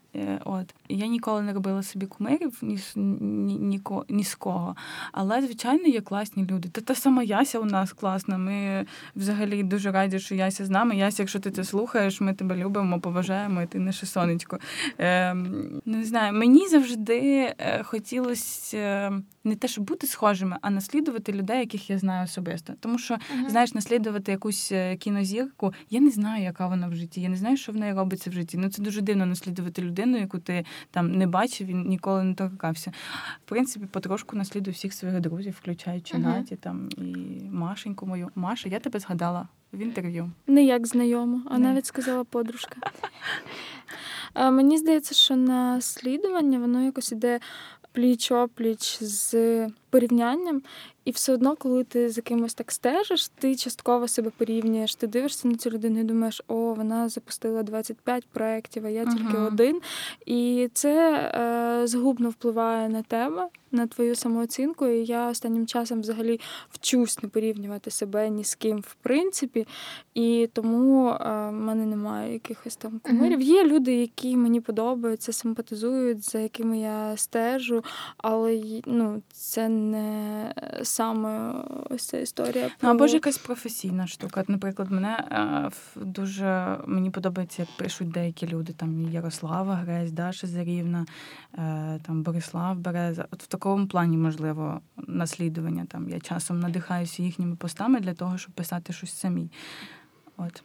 От. Я ніколи не робила собі кумирів, ні, ні, ні, ні з кого. Але, звичайно, є класні люди. Та, та сама Яся у нас класна. Ми взагалі дуже раді, що Яся з нами. Яся, якщо ти це слухаєш, ми тебе любимо, поважаємо, і ти наше сонечко. Е, не знаю, мені завжди хотілося не те, щоб бути схожими, а наслідувати людей, яких я знаю особисто. Тому що, uh-huh. знаєш, наслідувати якусь кінозірку, я не знаю, яка вона в житті, я не знаю, що в неї робиться в житті. Ну, це дуже дивно наслідувати людину, яку ти там не бачив і ніколи не торкався. В принципі, потрошку наслідую всіх своїх друзів, включаючи uh-huh. Наті там і Машеньку мою. Маша, я тебе згадала в інтерв'ю. Не як знайома, а не. Навіть сказала подружка. Мені здається, що наслідування, воно якось іде пліч-опліч з порівнянням. І все одно, коли ти за кимось так стежиш, ти частково себе порівнюєш, ти дивишся на цю людину і думаєш, о, вона запустила двадцять п'ять проєктів, а я тільки ага. один. І це е, згубно впливає на тебе, на твою самооцінку. І я останнім часом взагалі вчусь не порівнювати себе ні з ким, в принципі. І тому е, в мене немає якихось там кумирів. Ага. Є люди, які мені подобаються, симпатизують, за якими я стежу, але ну, це не саме ось ця історія. Про... Або ж якась професійна штука. Наприклад, мене дуже мені подобається, як пишуть деякі люди, там Ярослава Гресь, Даша Зарівна, там Борислав Береза. От в такому плані, можливо, наслідування. Там я часом надихаюся їхніми постами для того, щоб писати щось самій. От.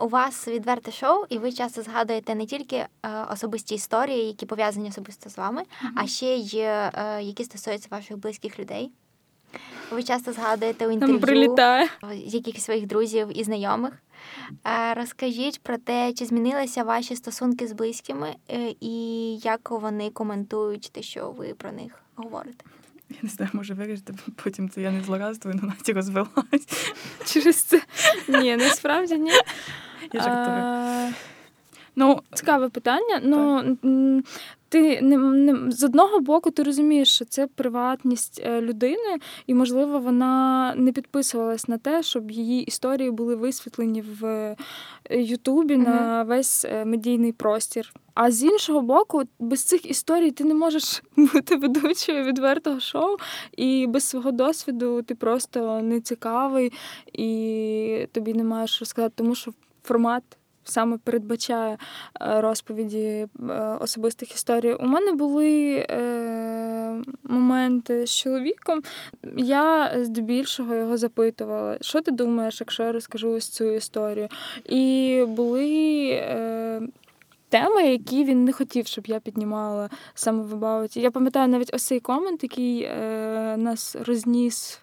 У вас відверте шоу, і ви часто згадуєте не тільки особисті історії, які пов'язані особисто з вами, mm-hmm. а ще й які стосуються ваших близьких людей. Ви часто згадуєте у інтерв'ю якихось своїх друзів і знайомих. Розкажіть про те, чи змінилися ваші стосунки з близькими, і як вони коментують те, що ви про них говорите. Я не знаю, може вирішити, потім це я не злорадствую, але Наті розвелась. Через це? Ні, насправді ні. Я жартую. Ну, цікаве питання. Ну, ти не, не з одного боку ти розумієш, що це приватність людини, і, можливо, вона не підписувалась на те, щоб її історії були висвітлені в Ютубі на весь медійний простір. А з іншого боку, без цих історій ти не можеш бути ведучою відвертого шоу, і без свого досвіду ти просто не цікавий, і тобі не маєш розказати, тому що формат саме передбачає розповіді особистих історій. У мене були е, моменти з чоловіком. Я здебільшого його запитувала, що ти думаєш, якщо я розкажу ось цю історію. І були е, теми, які він не хотів, щоб я піднімала саме в About. Я пам'ятаю навіть ось цей комент, який е, нас розніс.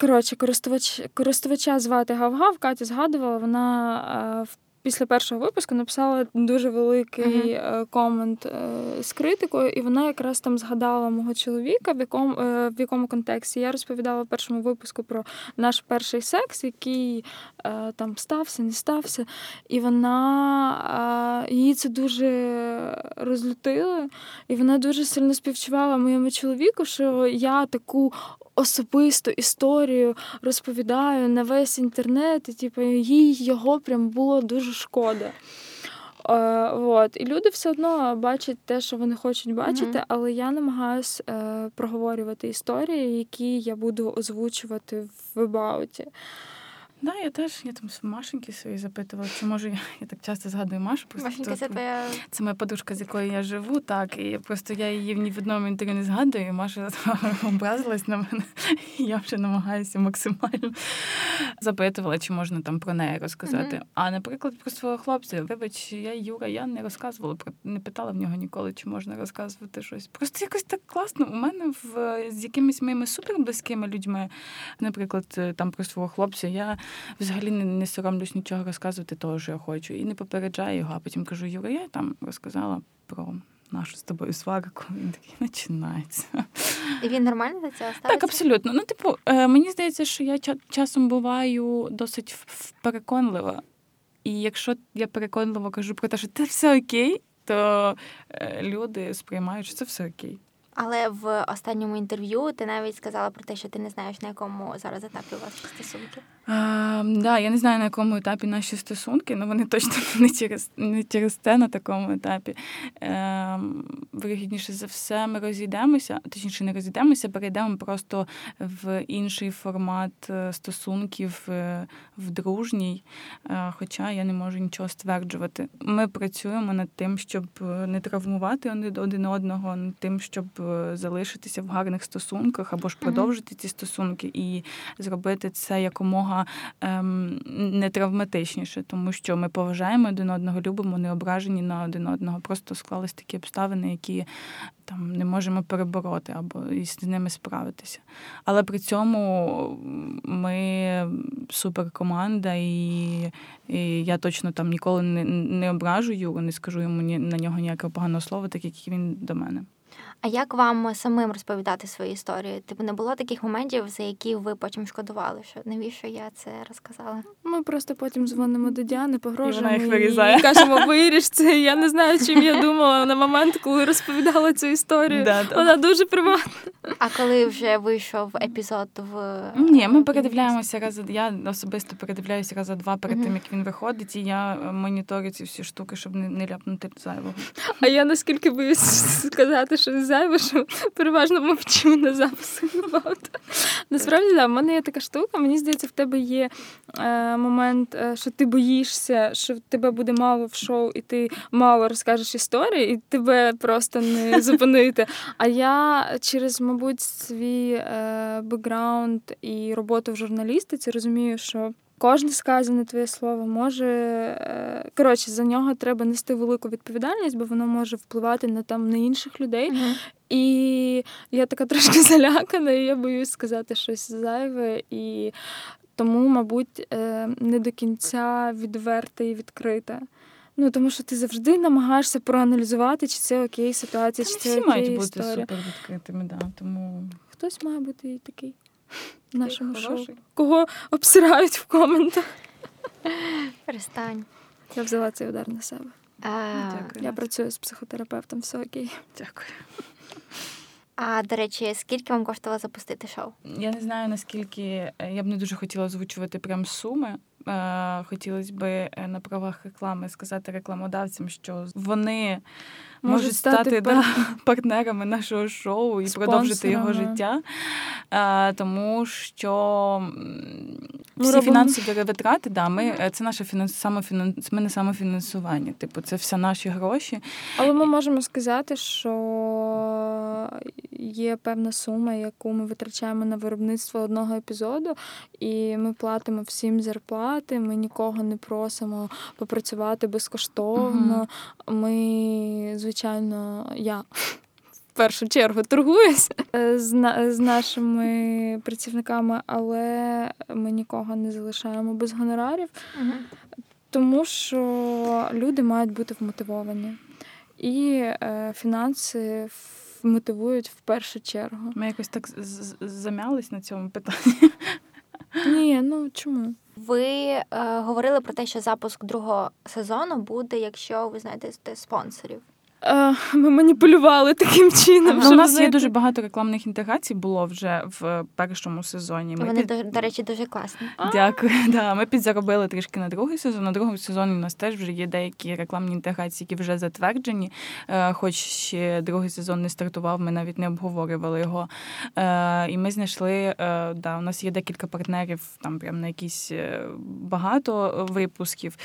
Коротше, користувач, користувача звати Гав-Гав, Катя згадувала, вона е, після першого випуску написала дуже великий е, комент е, з критикою, і вона якраз там згадала мого чоловіка, в якому, е, в якому контексті. Я розповідала в першому випуску про наш перший секс, який е, там стався, не стався, і вона, е, її це дуже розлютило, і вона дуже сильно співчувала моєму чоловіку, що я таку особисту історію розповідаю на весь інтернет, і типу, їй його прям було дуже шкода. Е, от. І люди все одно бачать те, що вони хочуть бачити, mm-hmm. але я намагаюся е, проговорювати історії, які я буду озвучувати в вебауті. Да, я теж, я там Машеньки свої запитувала, чи може я, я так часто згадую Машу. Машенька, це твоя... Це моя подушка, з якою я живу, так, і просто я її ні в одному інтерв'ю не згадую, і Маша образилась на мене, і я вже намагаюся максимально запитувала, чи можна там про неї розказати. Mm-hmm. А, наприклад, про свого хлопця, вибач, я Юра, я не розказувала, не питала в нього ніколи, чи можна розказувати щось. Просто якось так класно. У мене в, з якимись моїми суперблизькими людьми, наприклад, там про свого хлопця, я взагалі не, не соромлюсь нічого розказувати того, що я хочу. І не попереджаю його, а потім кажу, Юра, я там розказала про нашу з тобою сварку. І він такий, починається. І він нормально до цього ставиться? Так, абсолютно. Ну, типу, мені здається, що я часом буваю досить переконлива. І якщо я переконливо кажу про те, що це все окей, то люди сприймають, що це все окей. Але в останньому інтерв'ю ти навіть сказала про те, що ти не знаєш, на якому зараз етапі у вас стосунки. Так, да, я не знаю, на якому етапі наші стосунки, але вони точно не через, не через те на такому етапі. Е, вирогідніше за все ми розійдемося, точніше не розійдемося, перейдемо просто в інший формат стосунків, в дружній, е, хоча я не можу нічого стверджувати. Ми працюємо над тим, щоб не травмувати один одного, над тим, щоб залишитися в гарних стосунках або ж продовжити ці стосунки і зробити це якомога не травматичніше, тому що ми поважаємо один одного, любимо, не ображені на один одного. Просто склались такі обставини, які там не можемо перебороти або з ними справитися. Але при цьому ми суперкоманда, і, і я точно там ніколи не, не ображу Юру, не скажу йому ні, на нього ніякого поганого слова, так як він до мене. А як вам самим розповідати свої історії? Типу, не було таких моментів, за які ви потім шкодували? Що навіщо я це розказала? Ми просто потім дзвонимо до Діани, погрожуємо і, і кажемо, виріж це. Я не знаю, чим я думала на момент, коли розповідала цю історію. Да, вона да. дуже приватна. А коли вже вийшов епізод в... Ні, ми передивляємося раз... Я особисто передивляюся раз за два перед mm-hmm. тим, як він виходить, і я моніторю ці всі штуки, щоб не, не ляпнути зайвого. А я наскільки боюсь сказати, що не зайве, що переважно мовчу на записи. Насправді, да, в мене є така штука. Мені здається, в тебе є е, момент, е, що ти боїшся, що тебе буде мало в шоу, і ти мало розкажеш історії, і тебе просто не зупинити. А я через, мабуть, свій е, бекграунд і роботу в журналістиці розумію, що кожне сказане твоє слово може... Коротше, за нього треба нести велику відповідальність, бо воно може впливати на, там, на інших людей. Mm-hmm. І я така трошки залякана, і я боюсь сказати щось зайве. І тому, мабуть, не до кінця відверта і відкрита. Ну, тому що ти завжди намагаєшся проаналізувати, чи це окей ситуація, Та чи це окей історія. Всі мають бути супер відкритими, да. Тому... Хтось має бути і такий. Нашого шоу. Кого обсирають в коментах. Перестань. Я взяла цей удар на себе. А, Дякую. Я працюю з психотерапевтом, все окей. Дякую. А, до речі, скільки вам коштувало запустити шоу? Я не знаю, наскільки... Я б не дуже хотіла озвучувати прям суми. Хотілося б на правах реклами сказати рекламодавцям, що вони можуть, можуть стати пар... партнерами нашого шоу і спонсорами. Продовжити його життя, тому що ми всі робимо... фінансові витрати, да, ми це наше фінанс... самофінанс... ми не самофінансування, типу, це все наші гроші. Але ми можемо сказати, що є певна сума, яку ми витрачаємо на виробництво одного епізоду, і ми платимо всім зарплату. Ми нікого не просимо попрацювати безкоштовно. Uh-huh. Ми, звичайно, я в першу чергу торгуюся з, з нашими працівниками, але ми нікого не залишаємо без гонорарів, uh-huh. тому що люди мають бути вмотивовані. І е, фінанси мотивують в першу чергу. Ми якось так зам'ялись на цьому питанні. Ні, ну чому? Ви е, говорили про те, що запуск другого сезону буде, якщо ви знайдете спонсорів. ми маніпулювали таким чином. Ну, у нас є дуже багато рекламних інтеграцій було вже в першому сезоні. Ми Вони, під... до речі, дуже класні. Дякую. Да, ми підзаробили трішки на другий сезон. На другому сезоні у нас теж вже є деякі рекламні інтеграції, які вже затверджені. Хоч ще другий сезон не стартував, ми навіть не обговорювали його. І ми знайшли, да, у нас є декілька партнерів, там прям на якісь багато випусків.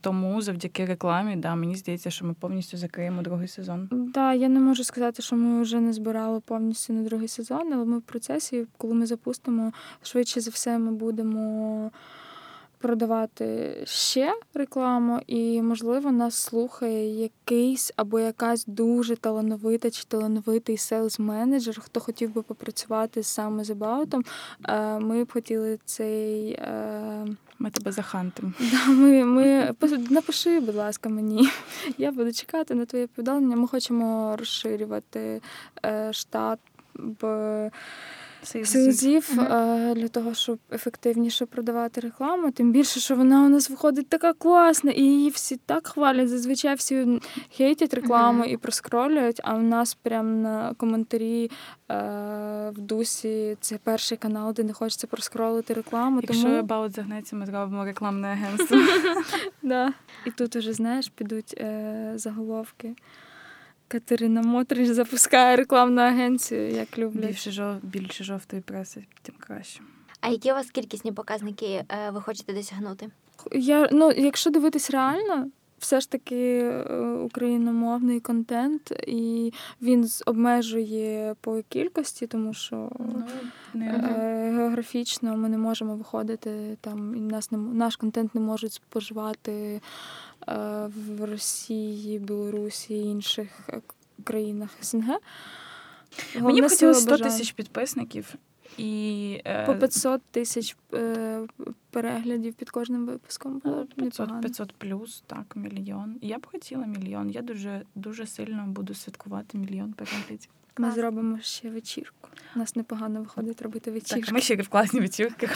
Тому завдяки рекламі, да, мені здається, що ми повністю закриємо другий сезон. Да, я не можу сказати, що ми вже не збирали повністю на другий сезон, але ми в процесі, коли ми запустимо, швидше за все ми будемо продавати ще рекламу, і, можливо, нас слухає якийсь або якась дуже талановита чи талановитий селс-менеджер, хто хотів би попрацювати саме з About. Ми б хотіли цей... Ми тебе захантимо. Да, ми, ми... Напиши, будь ласка, мені. Я буду чекати на твоє повідомлення. Ми хочемо розширювати штат в... Союзів mm-hmm. для того, щоб ефективніше продавати рекламу, тим більше, що вона у нас виходить така класна, і її всі так хвалять. Зазвичай всі хейтять рекламу mm-hmm. і проскролюють, а у нас прям на коментарі е- в дусі це перший канал, де не хочеться проскролити рекламу. Якщо тому... About загнеться, ми зробимо рекламне агентство. І тут вже, знаєш, підуть заголовки. Катерина Мотрич запускає рекламну агенцію, як люблять. Більше, жов... Більше жовтої преси, тим краще. А які у вас кількісні показники ви хочете досягнути? Я, ну, якщо дивитись реально, все ж таки україномовний контент, і він обмежує по кількості, тому що ну, не, не. географічно ми не можемо виходити, там, нас не, наш контент не можуть споживати в Росії, Білорусі і інших країнах ес ен ге. Головне, мені б хотілося сто тисяч підписників. І, по п'ятсот тисяч переглядів під кожним випуском. п'ятсот, п'ятсот плюс, так, мільйон. Я б хотіла мільйон. Я дуже, дуже сильно буду святкувати мільйон переглядів. Ми Клас. зробимо ще вечірку. У нас непогано виходить робити вечірки. Так, ми ще в класні вечірки.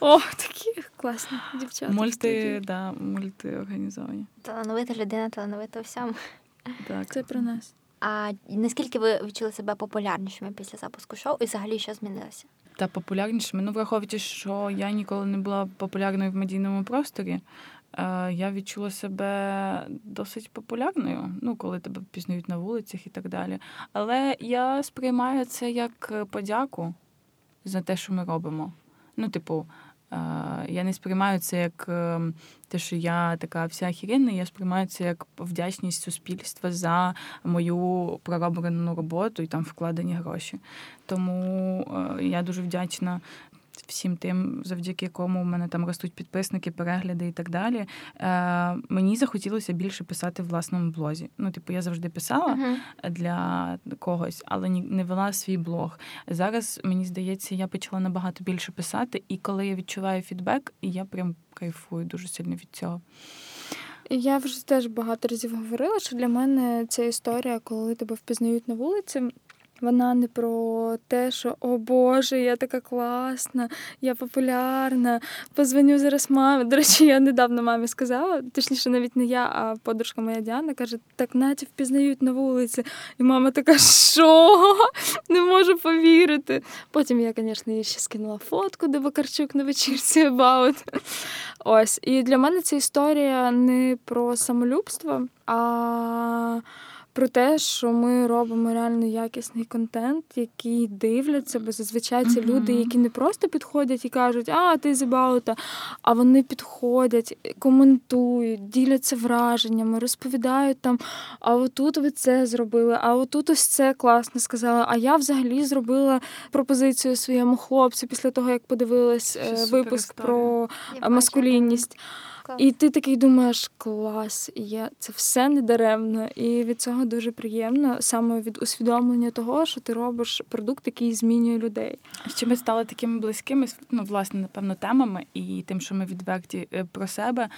О, такі класні дівчата. Мульти, да, мультиорганізовані. Талановита людина, талановита у всьому. Так. Це про нас. А наскільки ви відчули себе популярнішими після запуску шоу і взагалі що змінилося? Та популярнішими? Ну, враховуючи, що я ніколи не була популярною в медійному просторі, я відчула себе досить популярною, ну, коли тебе пізнають на вулицях і так далі. Але я сприймаю це як подяку за те, що ми робимо. Ну, типу, я не сприймаю це як те, що я така вся охеренна, я сприймаю це як вдячність суспільства за мою пророблену роботу і там вкладені гроші. Тому я дуже вдячна всім тим, завдяки кому в мене там ростуть підписники, перегляди і так далі. Е, мені захотілося більше писати в власному блозі. Ну, типу, я завжди писала uh-huh. для когось, але не вела свій блог. Зараз, мені здається, я почала набагато більше писати, і коли я відчуваю фідбек, я прям кайфую дуже сильно від цього. Я вже теж багато разів говорила, що для мене ця історія, коли тебе впізнають на вулиці, вона не про те, що, о Боже, я така класна, я популярна, позвоню зараз мамі. До речі, я недавно мамі сказала, точніше, навіть не я, а подружка моя Діана каже, так Наті впізнають на вулиці. І мама така, що? Не можу повірити. Потім я, звісно, їй ще скинула фотку, де Вакарчук на вечірці About. Ось. І для мене ця історія не про самолюбство, а... про те, що ми робимо реально якісний контент, який дивляться, бо зазвичай це mm-hmm. люди, які не просто підходять і кажуть, а, ти з About, а вони підходять, коментують, діляться враженнями, розповідають там, а отут ви це зробили, а отут ось це класно сказали, а я взагалі зробила пропозицію своєму хлопцю після того, як подивилась Щось випуск про я маскулінність. Бачу. І ти такий думаєш, клас, я... це все недаремно. І від цього дуже приємно, саме від усвідомлення того, що ти робиш продукт, який змінює людей. Що ми стали такими близькими, ну, власне, напевно, темами і тим, що ми відверті про себе.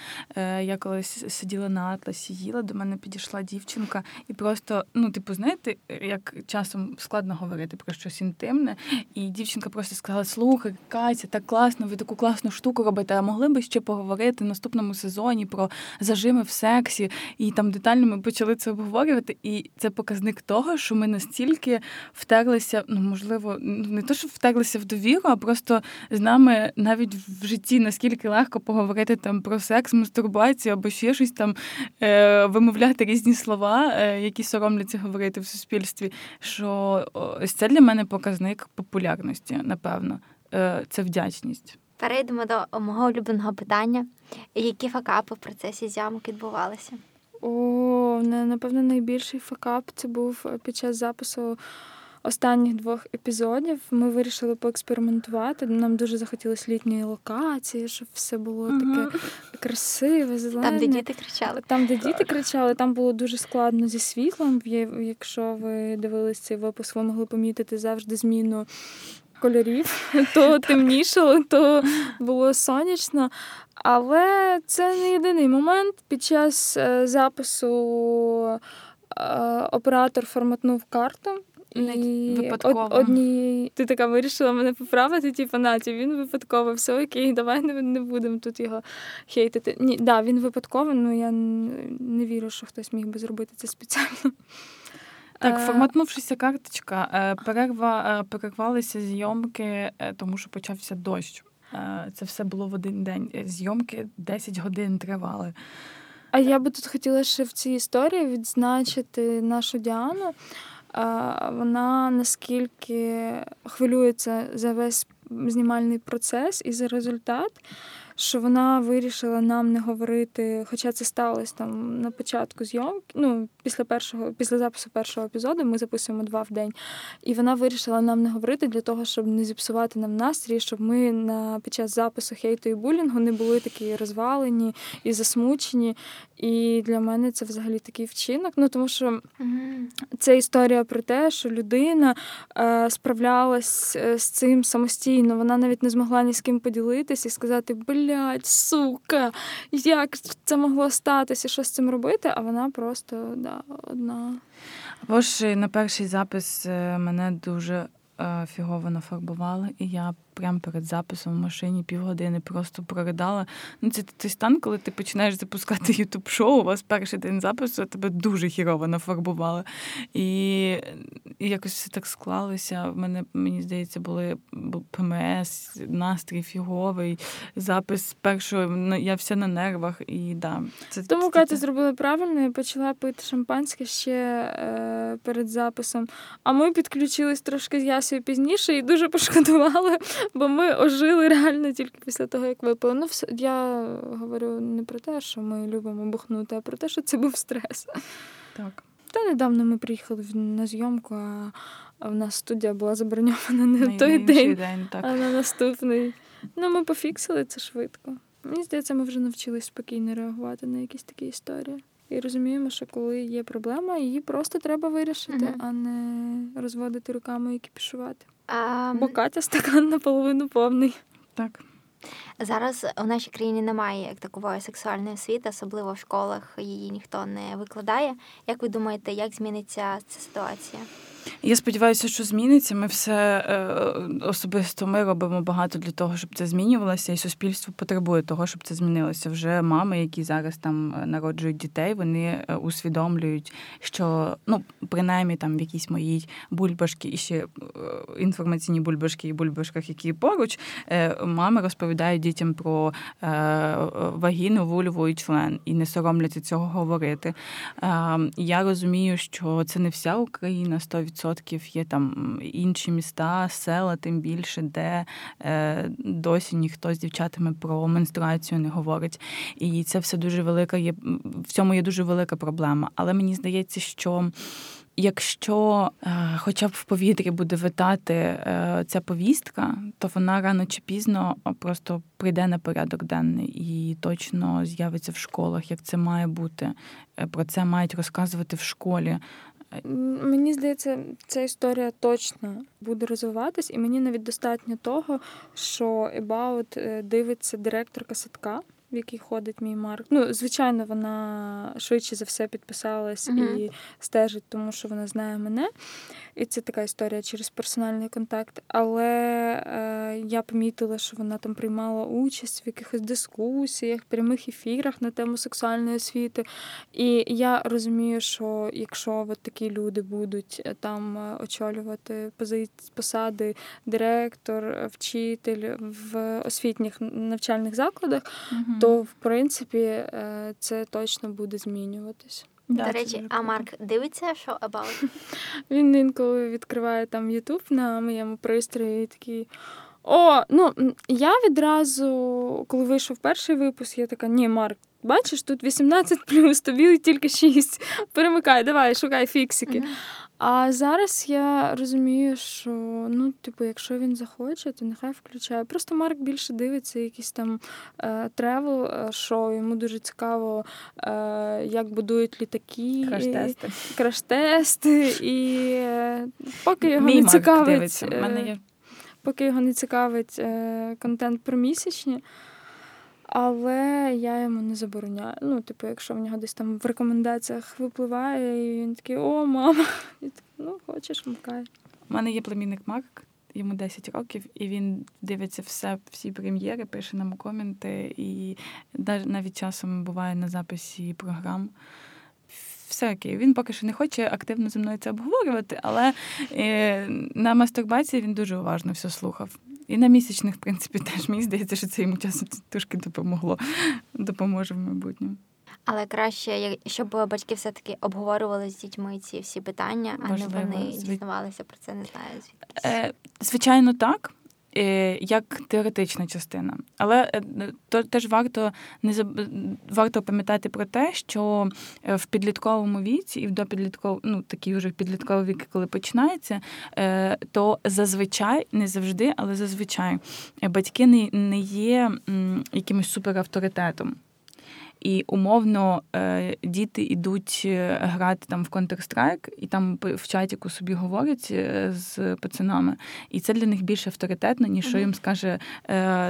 Я колись сиділа на Атласі, їла, до мене підійшла дівчинка. І просто, ну, типу, знаєте, як часом складно говорити про щось інтимне. І дівчинка просто сказала, слухай, Катя, так класно, ви таку класну штуку робите, а могли б ще поговорити наступного кожному сезоні про зажими в сексі, і там детально ми почали це обговорювати, і це показник того, що ми настільки втерлися, ну, можливо, не то, що втерлися в довіру, а просто з нами навіть в житті наскільки легко поговорити там про секс, мастурбацію або ще щось там, е- вимовляти різні слова, е- які соромляться говорити в суспільстві, що ось це для мене показник популярності, напевно. Е- це вдячність. Перейдемо до мого улюбленого питання. Які факапи в процесі зйомок відбувалися? О, напевно, найбільший факап це був під час запису останніх двох епізодів. Ми вирішили поекспериментувати. Нам дуже захотілось літньої локації, щоб все було угу. таке красиве, зелене. Там, де діти кричали. Там, де діти кричали. Там було дуже складно зі світлом. Якщо ви дивилися цей випуск, ви могли помітити завжди зміну кольорів, то темнішало, то було сонячно. Але це не єдиний момент. Під час запису оператор форматнув карту. І випадково. Одні... Ти така вирішила мене поправити, типу, Наті, він випадково, все окей, давай не, не будемо тут його хейтити. Ні, да, він випадково, але я не вірю, що хтось міг би зробити це спеціально. Так, форматнувшися карточка, перерва, перервалися зйомки, тому що почався дощ. Це все було в один день. Зйомки десять годин тривали. А я би тут хотіла ще в цій історії відзначити нашу Діану. Вона наскільки хвилюється за весь знімальний процес і за результат, що вона вирішила нам не говорити, хоча це сталося там на початку зйомки, ну, після першого, після запису першого епізоду, ми записуємо два в день, і вона вирішила нам не говорити для того, щоб не зіпсувати нам настрій, щоб ми на, під час запису хейту і булінгу не були такі розвалені і засмучені, і для мене це взагалі такий вчинок, ну, тому що mm-hmm. це історія про те, що людина е, справлялась з цим самостійно, вона навіть не змогла ні з ким поділитися і сказати, бля, блядь, сука, як це могло статися, що з цим робити, а вона просто, да, одна. Або ж на перший запис мене дуже е, фігово нафарбували, і я прямо перед записом в машині півгодини просто проридала. Ну, це той стан, коли ти починаєш запускати ютуб-шоу, у вас перший день запису, тебе дуже хірово нафарбували. І, і якось все так склалося. В мене, мені здається, були ПМС, настрій фіговий, запис першого, я вся на нервах. І, да, це, тому, Катя, це... зробила правильно, я почала пити шампанське ще е, перед записом. А ми підключились трошки з Ясею пізніше і дуже пошкодували, бо ми ожили реально тільки після того, як випили. Ну, я говорю не про те, що ми любимо бухнути, а про те, що це був стрес. Так. Та недавно ми приїхали на зйомку, а в нас студія була заброньована не в той день, день так. а на наступний. Ну, ми пофіксили це швидко. Мені здається, ми вже навчились спокійно реагувати на якісь такі історії. І розуміємо, що коли є проблема, її просто треба вирішити, угу. а не розводити руками і кіпішувати. А... Бо Катя стакан наполовину повний. Так. Зараз у нашій країні немає як такої сексуальної освіти, особливо в школах її ніхто не викладає. Як ви думаєте, як зміниться ця ситуація? Я сподіваюся, що зміниться. Ми все особисто ми робимо багато для того, щоб це змінювалося, і суспільство потребує того, щоб це змінилося. Вже мами, які зараз там народжують дітей, вони усвідомлюють, що, ну, принаймні там в якійсь моїй бульбашці і ще інформаційні бульбашки і бульбашках, які поруч, мами розповідають дітям про вагіну, вульву і член, і не соромляться цього говорити. Я розумію, що це не вся Україна, сто відсотків є там інші міста, села, тим більше, де е, досі ніхто з дівчатами про менструацію не говорить. І це все дуже велика є, в цьому є дуже велика проблема. Але мені здається, що якщо е, хоча б в повітрі буде витати е, ця повістка, то вона рано чи пізно просто прийде на порядок денний і точно з'явиться в школах, як це має бути. Про це мають розказувати в школі. Мені здається, ця історія точно буде розвиватись, і мені навіть достатньо того, що About дивиться директорка садка, в якій ходить мій Марк. Ну, звичайно, вона швидше за все підписалась mm-hmm. і стежить, тому що вона знає мене. І це така історія через персональний контакт. Але е, я помітила, що вона там приймала участь в якихось дискусіях, прямих ефірах на тему сексуальної освіти. І я розумію, що якщо от такі люди будуть там очолювати посади директор, вчитель в освітніх навчальних закладах, mm-hmm. то, в принципі, це точно буде змінюватись. Да, до речі, а Марк дивиться Show About? Він інколи відкриває там YouTube на моєму пристрої і такий... О, ну, я відразу, коли вийшов перший випуск, я така, ні, Марк, бачиш, тут вісімнадцять плюс, тобі тільки шість. Перемикай, давай, шукай фіксики. Mm-hmm. А зараз я розумію, що, ну, типу, якщо він захоче, то нехай включає. Просто Марк більше дивиться якісь там е, тревел-шоу, йому дуже цікаво, е, як будують літаки. Краш-тести. Краш-тести. І е, поки його Мій не Марк цікавить... дивиться. Е, мене є... Поки його не цікавить е, контент про місячні, але я йому не забороняю. Ну, типу, якщо в нього десь там в рекомендаціях випливає, і він такий, о, мама, і так, ну, хочеш, вмикай. У мене є племінник Марк, йому десять років, і він дивиться все, всі прем'єри, пише нам коменти, і навіть часом буває на записі програм. Все окей, він поки що не хоче активно зі мною це обговорювати, але е, на мастурбації він дуже уважно все слухав. І на місячних, в принципі, теж мені здається, що це йому часом трошки допомогло, допоможе в майбутньому. Але краще, щоб батьки все-таки обговорювали з дітьми ці всі питання, важливо, а не вони звід... дізнавалися про це, не знаю, звідки. Е, звичайно, так. Як теоретична частина. Але то, теж варто, не заб... варто пам'ятати про те, що в підлітковому віці і в допідлітковому, ну, такі вже підліткові віки, коли починається, то зазвичай, не завжди, але зазвичай батьки не, не є якимось суперавторитетом. І умовно діти йдуть грати там в Counter-Strike, і там в чатіку собі говорять з пацанами. І це для них більш авторитетно, ніж що їм скаже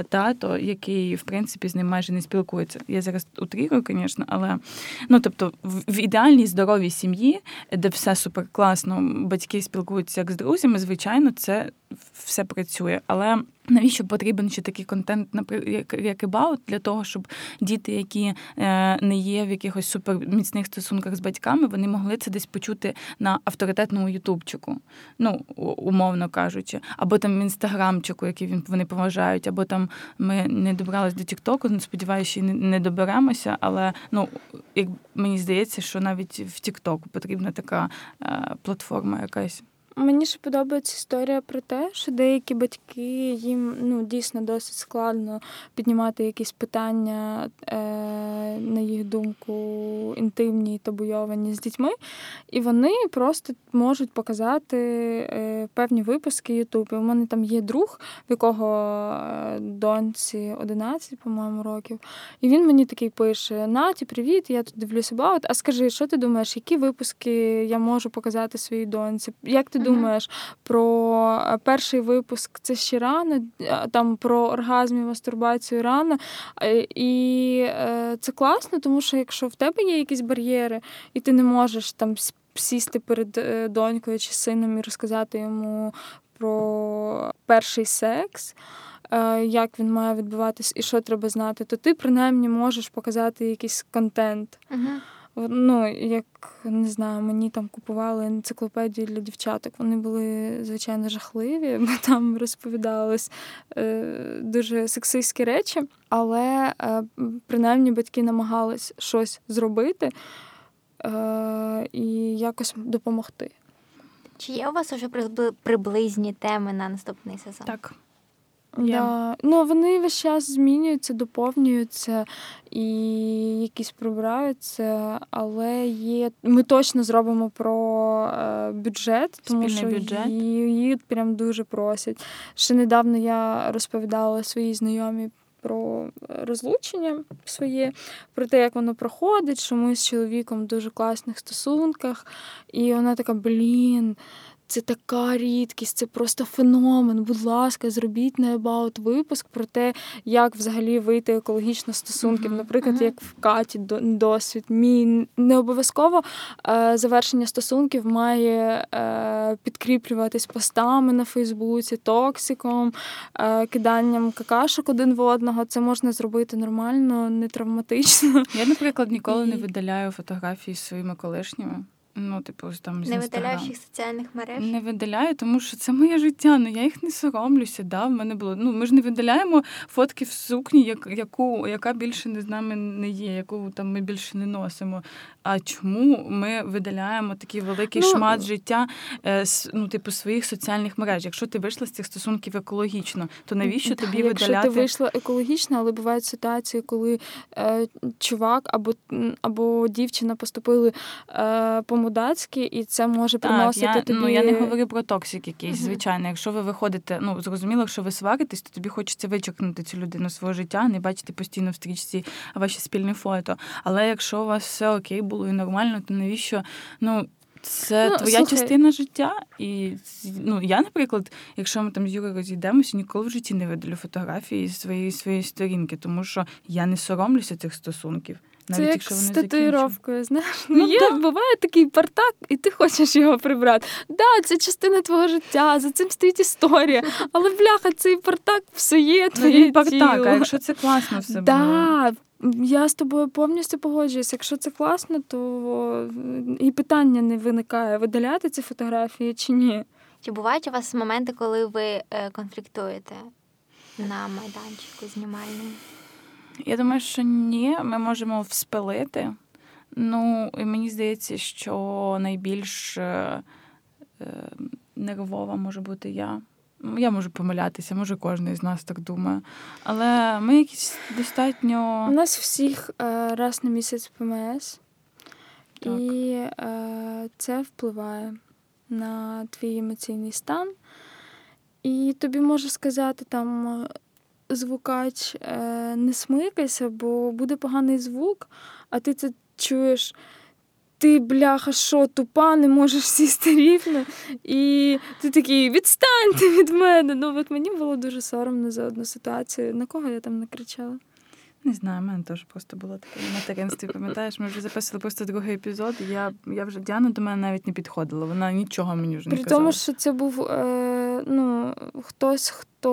тато, який, в принципі, з ним майже не спілкується. Я зараз утрирую, звісно, але... Ну, тобто, в ідеальній здоровій сім'ї, де все суперкласно, батьки спілкуються як з друзями, звичайно, це все працює. Але... Навіщо потрібен ще такий контент, як «About», для того, щоб діти, які не є в якихось суперміцних стосунках з батьками, вони могли це десь почути на авторитетному ютубчику, ну, умовно кажучи, або там в інстаграмчику, який вони поважають, або там ми не добрались до тіктоку, ну, сподіваюся, не доберемося, але, ну, як мені здається, що навіть в тіктоку потрібна така платформа якась. Мені ще подобається історія про те, що деякі батьки, їм ну дійсно досить складно піднімати якісь питання, е, на їх думку, інтимні і табуйовані з дітьми, і вони просто можуть показати е, певні випуски Ютубу. У мене там є друг, в якого доньці одинадцять, по-моєму, років, і він мені такий пише, Наті, привіт, я тут дивлюсь About, а скажи, що ти думаєш, які випуски я можу показати своїй доньці, як ти думаєш про перший випуск «Це ще рано», там про оргазм і мастурбацію рано. І це класно, тому що якщо в тебе є якісь бар'єри, і ти не можеш там сісти перед донькою чи сином і розказати йому про перший секс, як він має відбуватись і що треба знати, то ти принаймні можеш показати якийсь контент. Uh-huh. Ну, як, не знаю, мені там купували енциклопедію для дівчаток. Вони були, звичайно, жахливі, бо там розповідались е, дуже сексистські речі. Але, е, принаймні, батьки намагались щось зробити е, і якось допомогти. Чи є у вас вже приблизні теми на наступний сезон? Так. Yeah. Да. Ну, вони весь час змінюються, доповнюються і якісь прибираються, але є... ми точно зробимо про е, бюджет, тому спільний що бюджет. Її, її прям дуже просять. Ще недавно я розповідала своїй знайомій про розлучення своє, про те, як воно проходить, що ми з чоловіком в дуже класних стосунках, і вона така, блін... Це така рідкість, це просто феномен. Будь ласка, зробіть на About випуск про те, як взагалі вийти екологічно з стосунків. Наприклад, як в Каті досвід. Мій не обов'язково е, завершення стосунків має е, підкріплюватись постами на Фейсбуці, токсиком, е, киданням какашок один в одного. Це можна зробити нормально, не травматично. Я, наприклад, ніколи І... не видаляю фотографії з своїми колишніми. Ну, типу, там з не видаляєш їх соціальних мереж? Не видаляю, тому що це моє життя, ну я їх не соромлюся, да, в мене було, ну, ми ж не видаляємо фотки в сукні, як, яку, яка більше з нами не є, яку там ми більше не носимо. А чому ми видаляємо такий великий ну, шмат життя, ну, типу, своїх соціальних мереж? Якщо ти вийшла з цих стосунків екологічно, то навіщо та, тобі якщо видаляти? Якщо ти вийшла екологічно, але бувають ситуації, коли е, чувак або, або дівчина поступили е, по мудацькі, і це може так, приносити я, тобі... Ну, я не говорю про токсик якийсь, uh-huh. звичайно. Якщо ви виходите, ну, зрозуміло, якщо ви сваритесь, то тобі хочеться вичеркнути цю людину з свого життя, не бачити постійно в стрічці ваші спільні фото. Але якщо у вас все окей було і нормально, то навіщо, ну, це ну, твоя слухай. частина життя. І, ну, я, наприклад, якщо ми там з Юрою розійдемося, ніколи в житті не видалю фотографії з своєї, своєї сторінки, тому що я не соромлюся цих стосунків. Навіть, це як з татуїровкою, знаєш. Ну, є, да. Буває такий бардак, і ти хочеш його прибрати. Так, да, це частина твого життя, за цим стоїть історія. Але, бляха, цей бардак псує твоє тіло. Бардак, а якщо це класно все було. Да. Я з тобою повністю погоджуюсь. Якщо це класно, то і питання не виникає, видаляти ці фотографії чи ні. Чи бувають у вас моменти, коли ви конфліктуєте на майданчику знімальному? Я думаю, що ні, ми можемо вспилити. Ну, і мені здається, що найбільш е, нервова може бути я. Я можу помилятися, може кожен з нас так думає. Але ми якісь достатньо... У нас всіх е, раз на місяць Пе Ем Ес. Так. І е, це впливає на твій емоційний стан. І тобі можу сказати там... звукач, не смикайся, бо буде поганий звук, а ти це чуєш, ти, бляха, що, тупа, не можеш сісти рівно, і ти такий, відстаньте від мене. Ну, от мені було дуже соромно за одну ситуацію. На кого я там накричала? Не знаю, в мене теж просто було таке на материнстві, пам'ятаєш, ми вже записували просто другий епізод, і я, я вже, Діана до мене навіть не підходила, вона нічого мені вже не казала. При тому, що це був, е, ну, хтось, хто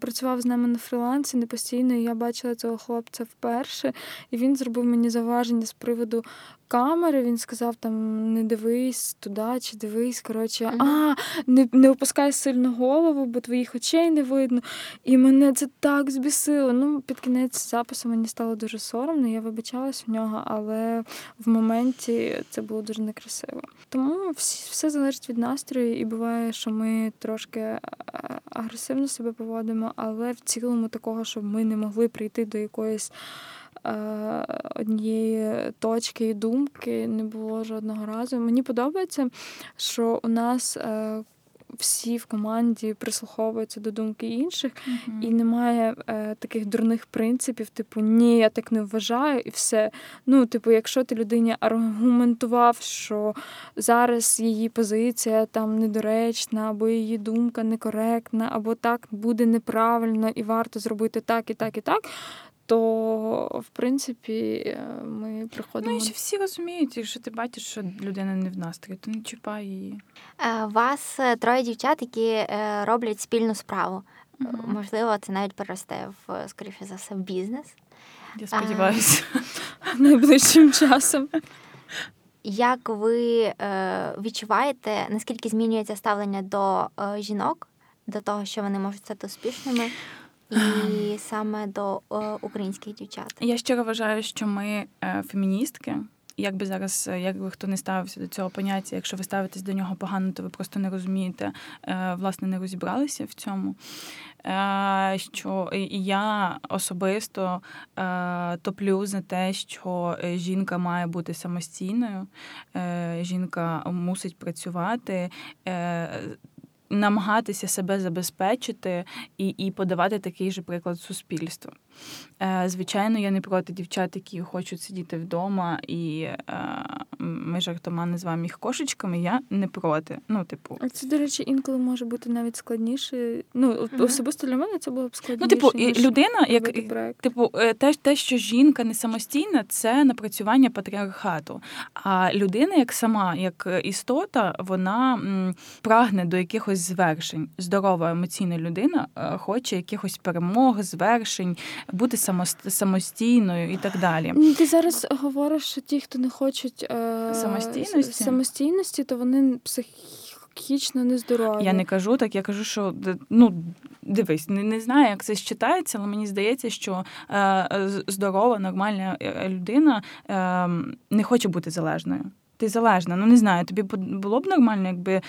працював з нами на фрілансі не постійно, і я бачила цього хлопця вперше, і він зробив мені зауваження з приводу камери, він сказав там, не дивись туди, чи дивись, коротше, mm-hmm. а, не, не опускай сильно голову, бо твоїх очей не видно. І мене це так збісило. Ну, під кінець запису мені стало дуже соромно, я вибачалась у нього, але в моменті це було дуже некрасиво. Тому всі, все залежить від настрою, і буває, що ми трошки агресивно себе поводимо, але в цілому такого, щоб ми не могли прийти до якоїсь однієї точки і думки не було жодного разу. Мені подобається, що у нас е, всі в команді прислуховуються до думки інших, mm-hmm. і немає е, таких дурних принципів, типу, ні, я так не вважаю, і все. Ну, типу, якщо ти людині аргументував, що зараз її позиція там недоречна, або її думка некоректна, або так буде неправильно, і варто зробити так, і так, і так, то, в принципі, ми приходимо... Ну, і всі розуміють, якщо ти бачиш, що людина не в настрої, то не чіпай її. У вас троє дівчат, які роблять спільну справу. Mm-hmm. Можливо, це навіть переросте, в, скоріше за все, в бізнес. Я сподіваюся. Найближчим часом. Як ви відчуваєте, наскільки змінюється ставлення до жінок, до того, що вони можуть стати успішними? І саме до о, українських дівчат. Я щиро вважаю, що ми е, феміністки. Якби зараз, якби хто не ставився до цього поняття, якщо ви ставитесь до нього погано, то ви просто не розумієте, е, власне, не розібралися в цьому. Е, що я особисто е, топлю за те, що жінка має бути самостійною, е, жінка мусить працювати, е, намагатися себе забезпечити і, і подавати такий же приклад суспільству. Звичайно, я не проти дівчат, які хочуть сидіти вдома, і ми жартома називаємо їх кошечками, я не проти. Ну, типу. А це, до речі, інколи може бути навіть складніше. Ну, mm-hmm. особисто для мене це було б складніше. Ну, типу, людина, як, типу, те, те, що жінка не самостійна, це напрацювання патріархату. А людина, як сама, як істота, вона м, прагне до якихось звершень. Здорова емоційна людина хоче якихось перемог, звершень, бути самостійною і так далі. Ти зараз говориш, що ті, хто не хочуть е- самостійності? самостійності, то вони психічно нездорові. Я не кажу так, я кажу, що, ну, дивись, не, не знаю, як це считається, але мені здається, що е- здорова, нормальна людина е- не хоче бути залежною. Ти залежна, ну не знаю, тобі було б нормально, якби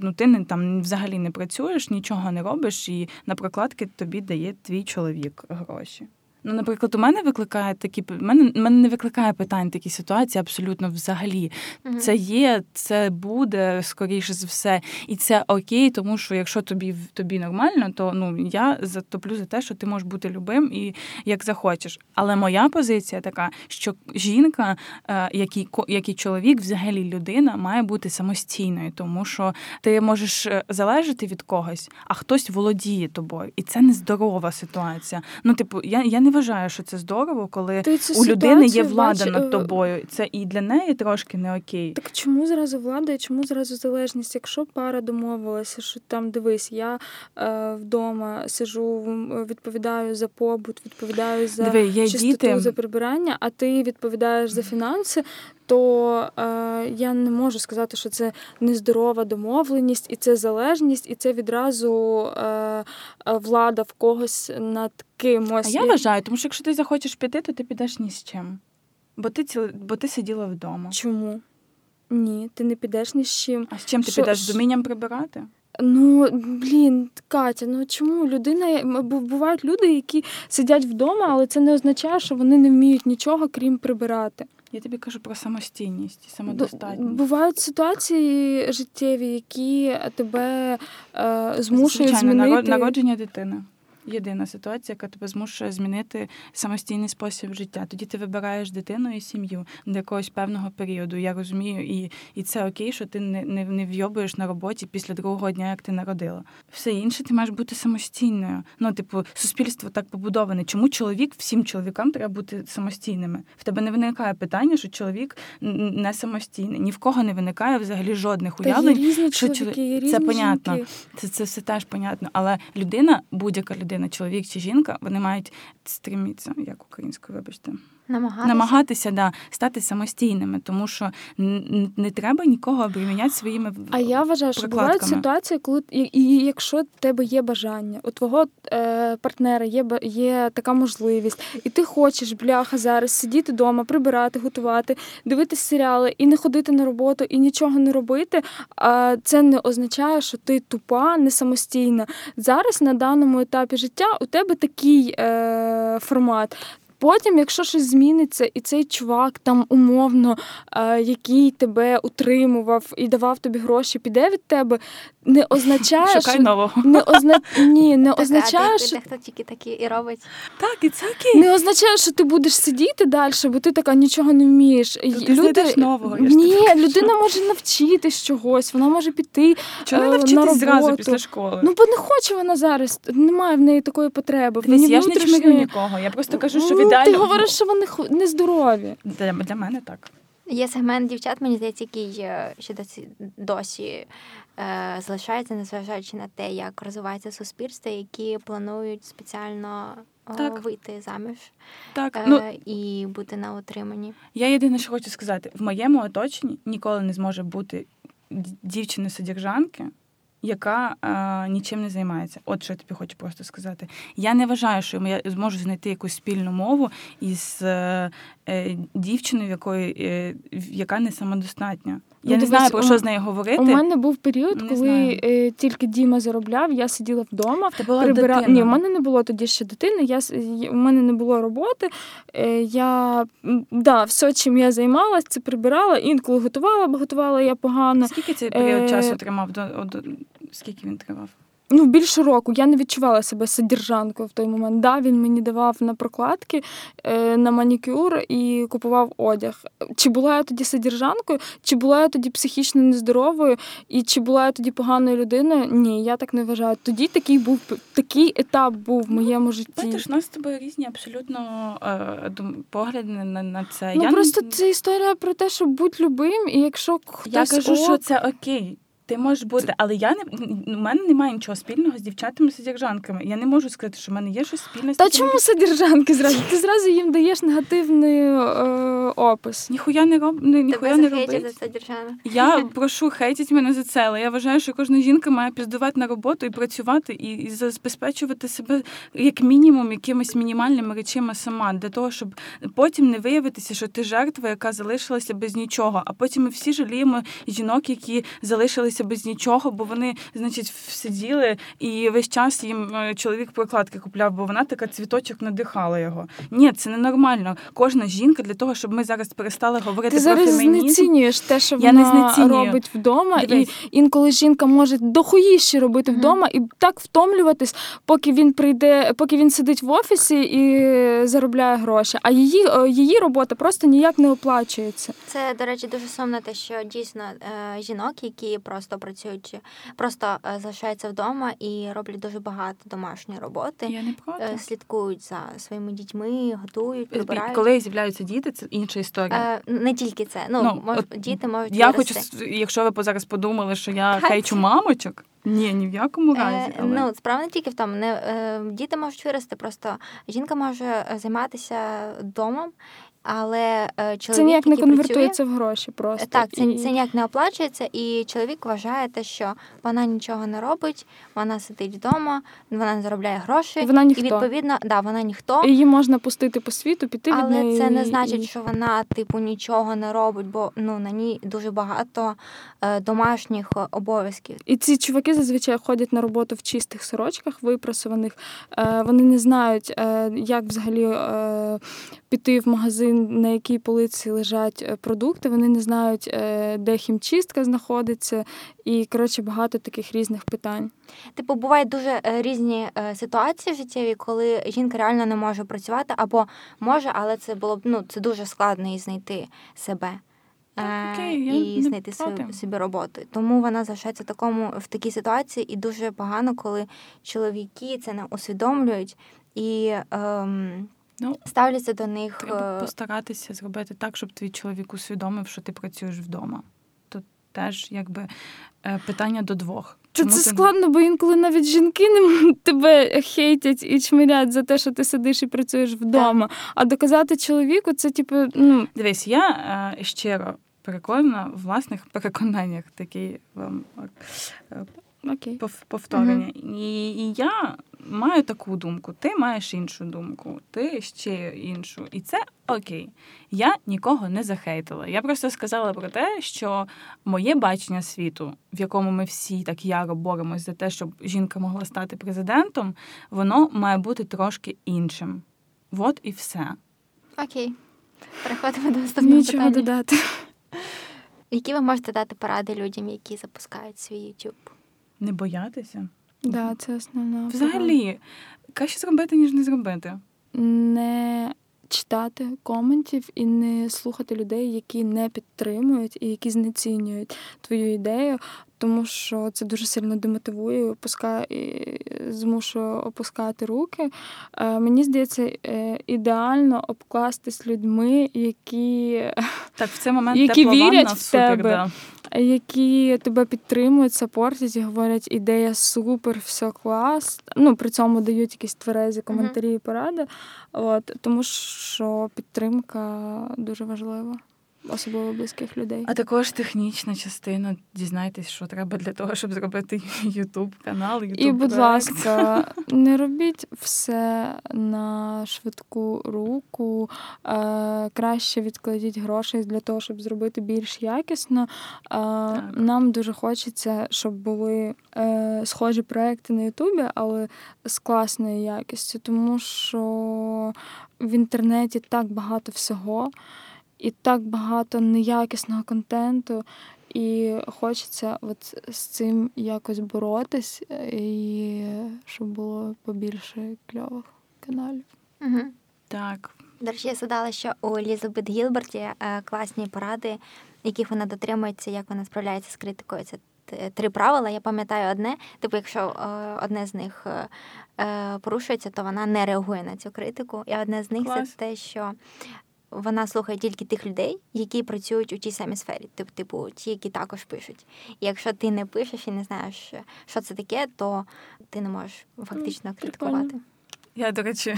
ну, ти не, там, взагалі не працюєш, нічого не робиш, і на прокладки тобі дає твій чоловік гроші. Ну, наприклад, у мене викликає такі мене, мене не викликає питань такі ситуації абсолютно взагалі. Uh-huh. Це є, це буде скоріше за все, і це окей, тому що якщо тобі тобі нормально, то ну я затоплю за те, що ти можеш бути любим і як захочеш. Але моя позиція така, що жінка, який який чоловік, взагалі людина, має бути самостійною, тому що ти можеш залежати від когось, а хтось володіє тобою, і це нездорова ситуація. Ну, типу, я я не вважаю, що це здорово, коли у людини є влада бач... над тобою. Це і для неї трошки не окей. Так чому зразу влада і чому зразу залежність? Якщо пара домовилася, що там, дивись, я е, вдома сижу, відповідаю за побут, відповідаю за Диви, чистоту, діти... за прибирання, а ти відповідаєш за фінанси, то е, я не можу сказати, що це нездорова домовленість, і це залежність, і це відразу е, влада в когось над кимось. А я вважаю, тому що якщо ти захочеш піти, то ти підеш ні з чим. Бо ти, ціли, бо ти сиділа вдома. Чому? Ні, ти не підеш ні з чим. А з чим ти що, підеш? З умінням прибирати? Ну, блін, Катя, ну чому? Людина, бувають люди, які сидять вдома, але це не означає, що вони не вміють нічого, крім прибирати. Я тобі кажу про самостійність і самодостатність. Бувають ситуації життєві, які тебе е, змушують Звичайно, змінити... народження дитини. Єдина ситуація, яка тебе змушує змінити самостійний спосіб життя. Тоді ти вибираєш дитину і сім'ю до якогось певного періоду. Я розумію, і, і це окей, що ти не, не, не вйобуєш на роботі після другого дня, як ти народила. Все інше ти маєш бути самостійною. Ну, типу, суспільство так побудоване. Чому чоловік, всім чоловікам треба бути самостійними? В тебе не виникає питання, що чоловік не самостійний. Ні в кого не виникає взагалі жодних уявлень. Та є різні що чоловіки, є різні це жінки. Понятно. Це, це все теж понятно. Але людина, будь-яка людина, на чоловік чи жінка, вони мають стремитися, як українською, вибачте. Намагатися, Намагатися да, стати самостійними, тому що не треба нікого обміняти своїми прикладками. А я вважаю, що бувають ситуації, коли і, і якщо в тебе є бажання, у твого е, партнера є, є така можливість, і ти хочеш, бляха, зараз сидіти вдома, прибирати, готувати, дивитися серіали, і не ходити на роботу, і нічого не робити, е, це не означає, що ти тупа, не самостійна. Зараз, на даному етапі життя, у тебе такий е, формат. Потім, якщо щось зміниться, і цей чувак там умовно, який тебе утримував і давав тобі гроші, піде від тебе, не означає, що... Не озна... Ні, не так, означає, що... Хто тільки такі і робить. Так, і це окей. Не означає, що ти будеш сидіти далі, бо ти така нічого не вмієш. Ти Люди... нового. Ні, людина може навчитись чогось, вона може піти Чого не навчитись на роботу. Зразу після школи? Ну, бо не хоче вона зараз, немає в неї такої потреби. Дивись, я ж не чмирю нікого, я просто кажу, що від Ну, ти говориш, що вони нездорові. Для, для мене так. Є сегмент дівчат, мені здається, який ще досі, досі е, залишається, незважаючи на те, як розвивається суспільство, які планують спеціально так. вийти заміж так. Е, ну, і бути на утриманні. Я єдине, що хочу сказати. В моєму оточенні ніколи не зможе бути дівчини-содержанки, яка е, нічим не займається. От що я тобі хочу просто сказати. Я не вважаю, що я зможу знайти якусь спільну мову із е, е, дівчиною, якої, е, яка не самодостатня. Я ну, не знаю, про що з нею говорити. У мене був період, не коли е, тільки Діма заробляв, я сиділа вдома. Прибира... Ні, у мене не було тоді ще дитини, я, у мене не було роботи. Е, я, да, все, чим я займалася, це прибирала, інколи готувала, бо готувала я погано. Скільки цей період е... часу тримав? До, до... Скільки він тривав? ну, більше року. Я не відчувала себе содержанкою в той момент. Да, він мені давав на прокладки, на манікюр і купував одяг. Чи була я тоді содержанкою, чи була я тоді психічно нездоровою, і чи була я тоді поганою людиною? Ні, я так не вважаю. Тоді такий був, такий етап був в моєму житті. Бачиш, у нас з тобою різні абсолютно погляди на, на це. Ну, я просто не... це історія про те, що будь любим, і якщо хтось... Я кажу, ок... що це окей. Ти можеш бути, але я не у мене немає нічого спільного з дівчатами-содержанками. Я не можу сказати, що в мене є щось спільне з Та дівчатами. Чому содержанки зразу? Ти зразу їм даєш негативний е, опис. Ніхуя не роб... ніхуя не робить. Я прошу, хейтіть мене за це, але я вважаю, що кожна жінка має піздувати на роботу і працювати, і, і забезпечувати себе як мінімум якимись мінімальними речами сама, для того, щоб потім не виявитися, що ти жертва, яка залишилася без нічого. А потім ми всі жаліємо жінок, які залишилися без нічого, бо вони, значить, сиділи, і весь час їм чоловік прокладки купляв, бо вона така цвіточок надихала його. Ні, це ненормально. Кожна жінка для того, щоб ми зараз перестали говорити Ти про фемінізм. Ти зараз знецінюєш те, що я вона робить вдома. Дивись. І інколи жінка може дохуїще робити mm-hmm. вдома і так втомлюватись, поки він прийде, поки він сидить в офісі і заробляє гроші. А її, її робота просто ніяк не оплачується. Це, до речі, дуже сумно те, що дійсно жінок, які просто просто працюють, просто залишаються вдома і роблять дуже багато домашньої роботи, слідкують за своїми дітьми, готують, прибирають. Коли з'являються діти, це інша історія. Е, не тільки це. Ну, ну мож, от, діти можуть я вирости. Хочу, якщо ви зараз подумали, що я хейчу мамочок, ні, ні в якому разі. Але... Ну, справа не тільки в тому. Не, е, діти можуть вирости, просто жінка може займатися домом, але чоловік, це ніяк не конвертується працює, в гроші просто. Так, це, і... це ніяк не оплачується, і чоловік вважає те, що вона нічого не робить, вона сидить вдома, вона не заробляє гроші. Вона ніхто. І відповідно, да, вона ніхто. І її можна пустити по світу, піти від неї. Але це не значить, і... що вона, типу, нічого не робить, бо ну на ній дуже багато е, домашніх обов'язків. І ці чуваки зазвичай ходять на роботу в чистих сорочках, випрасованих. Е, вони не знають, е, як взагалі е, піти в магазин, на якій полиці лежать продукти, вони не знають, де хімчистка знаходиться, і, коротше, багато таких різних питань. Типу, бувають дуже різні ситуації життєві, коли жінка реально не може працювати, або може, але це було б, ну, це дуже складно і знайти себе. Окей, і знайти свою, собі роботу. Тому вона залишається в, такому, в такій ситуації, і дуже погано, коли чоловіки це не усвідомлюють, і... Ем, Ну, ставляться до них... Треба постаратися зробити так, щоб твій чоловік усвідомив, що ти працюєш вдома. Тут теж, якби, питання до двох. Це, це ти... складно, бо інколи навіть жінки не тебе хейтять і чмирять за те, що ти сидиш і працюєш вдома. Так. А доказати чоловіку, це, типу, ну... Дивись, я е, щиро переконана в власних переконаннях такий вам... Е, Окей. Повторення. Угу. І, і я маю таку думку, ти маєш іншу думку, ти ще іншу. І це окей. Я нікого не захейтила. Я просто сказала про те, що моє бачення світу, в якому ми всі так яро боремось за те, щоб жінка могла стати президентом, воно має бути трошки іншим. От і все. Окей. Переходимо до наступного Нічого питання. Додати. Які ви можете дати поради людям, які запускають свій YouTube? Не боятися? Так, да, це основна. Взагалі, краще зробити, ніж не зробити. Не читати коментів і не слухати людей, які не підтримують і які знецінюють твою ідею, тому що це дуже сильно демотивує, опускає, змушує опускати руки. Мені здається, ідеально обкластись людьми, які, так, в цей момент які вірять в тебе. Супер, да. Які тебе підтримують, сапортять і говорять, ідея супер, все клас. Ну, при цьому дають якісь тверезі коментарі і uh-huh. поради. От, тому що підтримка дуже важлива, особливо близьких людей. А також технічна частина. Дізнайтесь, що треба для того, щоб зробити ютуб-канал, ютуб-проект. І, будь ласка, не робіть все на швидку руку. Е, краще відкладіть гроші для того, щоб зробити більш якісно. Е, нам дуже хочеться, щоб були е, схожі проекти на ютубі, але з класною якістю, тому що в інтернеті так багато всього, і так багато неякісного контенту, І хочеться от з цим якось боротись, і щоб було побільше кльових каналів. Угу. Так. До речі, я згадала, що у Елізабет Гілберт є класні поради, яких вона дотримується, як вона справляється з критикою. Це три правила. Я пам'ятаю одне. Типу, якщо одне з них порушується, то вона не реагує на цю критику. І одне з них Клас. Це те, що вона слухає тільки тих людей, які працюють у тій самій сфері, типу ті, які також пишуть. І якщо ти не пишеш і не знаєш, що це таке, то ти не можеш фактично критикувати. Я, до речі,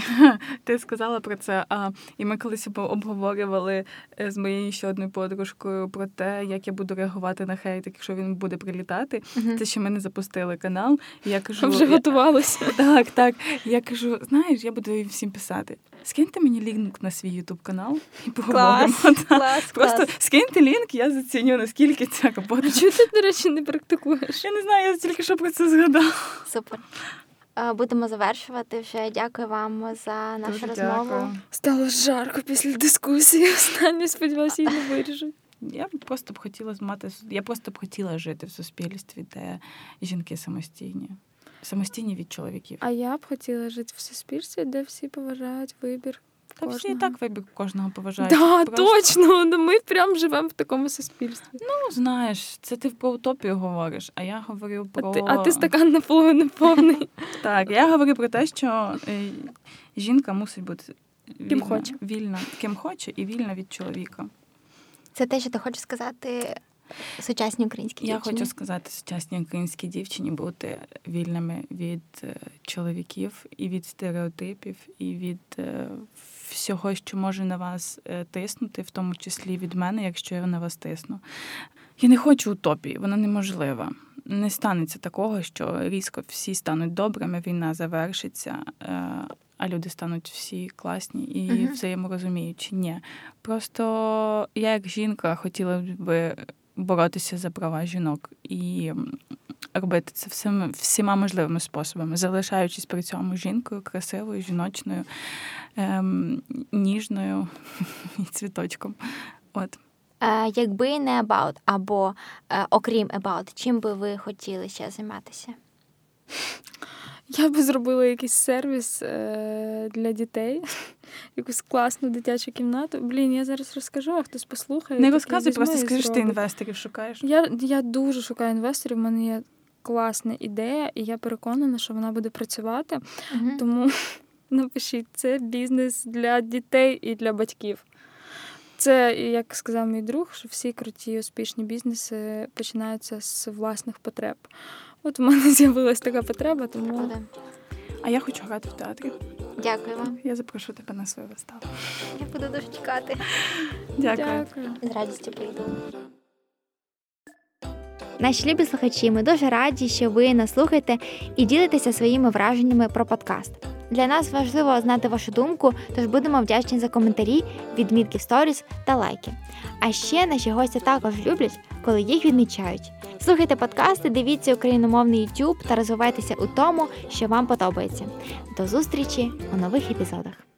ти сказала про це, а і ми колись обговорювали з моєю ще одною подружкою про те, як я буду реагувати на хейт, якщо він буде прилітати. Угу. Це ще ми не запустили канал. І я кажу, вже готувалася. Так, так. Я кажу, знаєш, я буду всім писати. Скиньте мені лінк на свій Ютуб-канал і поговоримо. Клас, клас, Просто клас. Скиньте лінк, я заціню, наскільки ця робота. А чого ти, до речі, не практикуєш? Я не знаю, я тільки що про це згадала. Супер. Будемо завершувати вже. Дякую вам за нашу Дуже розмову. Дякую. Стало жарко після дискусії. Останньо, сподіваюся, її не виріжуть. Я просто б хотіла мати, я просто б хотіла жити в суспільстві, де жінки самостійні. Самостійні від чоловіків. А я б хотіла жити в суспільстві, де всі поважають вибір. Та всі і так вибір кожного поважають. Так, да, точно. Ми прям живемо в такому суспільстві. Ну, знаєш, це ти про утопію говориш, а я говорю про... А ти, а ти стакан наполовину повний. Так, я говорю про те, що жінка мусить бути вільна, ким хоче. Вільна, ким хоче і вільна від чоловіка. Це те, що ти хочеш сказати сучасній українській дівчині? Я хочу сказати сучасній українській дівчині бути вільними від чоловіків і від стереотипів, і від всього, що може на вас тиснути, в тому числі від мене, якщо я на вас тисну. Я не хочу утопії, вона неможлива. Не станеться такого, що різко всі стануть добрими, війна завершиться, а люди стануть всі класні і uh-huh. взаєморозуміючі. Ні. Просто я як жінка хотіла би боротися за права жінок і робити це всіма, всіма можливими способами, залишаючись при цьому жінкою, красивою, жіночною, ем, ніжною і цвіточком. От. Е, якби не About або е, окрім About, чим би ви хотіли ще займатися? Я би зробила якийсь сервіс е, для дітей, якусь класну дитячу кімнату. Блін, я зараз розкажу, а хтось послухає. Не розказуй, просто скажи, що ти інвесторів шукаєш. Я, я дуже шукаю інвесторів, в мене є класна ідея, і я переконана, що вона буде працювати. Угу. Тому напишіть, це бізнес для дітей і для батьків. Це, як сказав мій друг, що всі круті, успішні бізнеси починаються з власних потреб. От в мене з'явилась така потреба, тому... А я хочу грати в театрі. Дякую вам. Я запрошу тебе на свою виставу. Я буду дуже чекати. Дякую. Дякую. З радістю прийду. Наші любі слухачі, ми дуже раді, що ви нас слухаєте і ділитеся своїми враженнями про подкаст. Для нас важливо знати вашу думку, тож будемо вдячні за коментарі, відмітки в сторіс та лайки. А ще наші гості також люблять, коли їх відмічають. Слухайте подкасти, дивіться україномовний YouTube та розвивайтеся у тому, що вам подобається. До зустрічі у нових епізодах.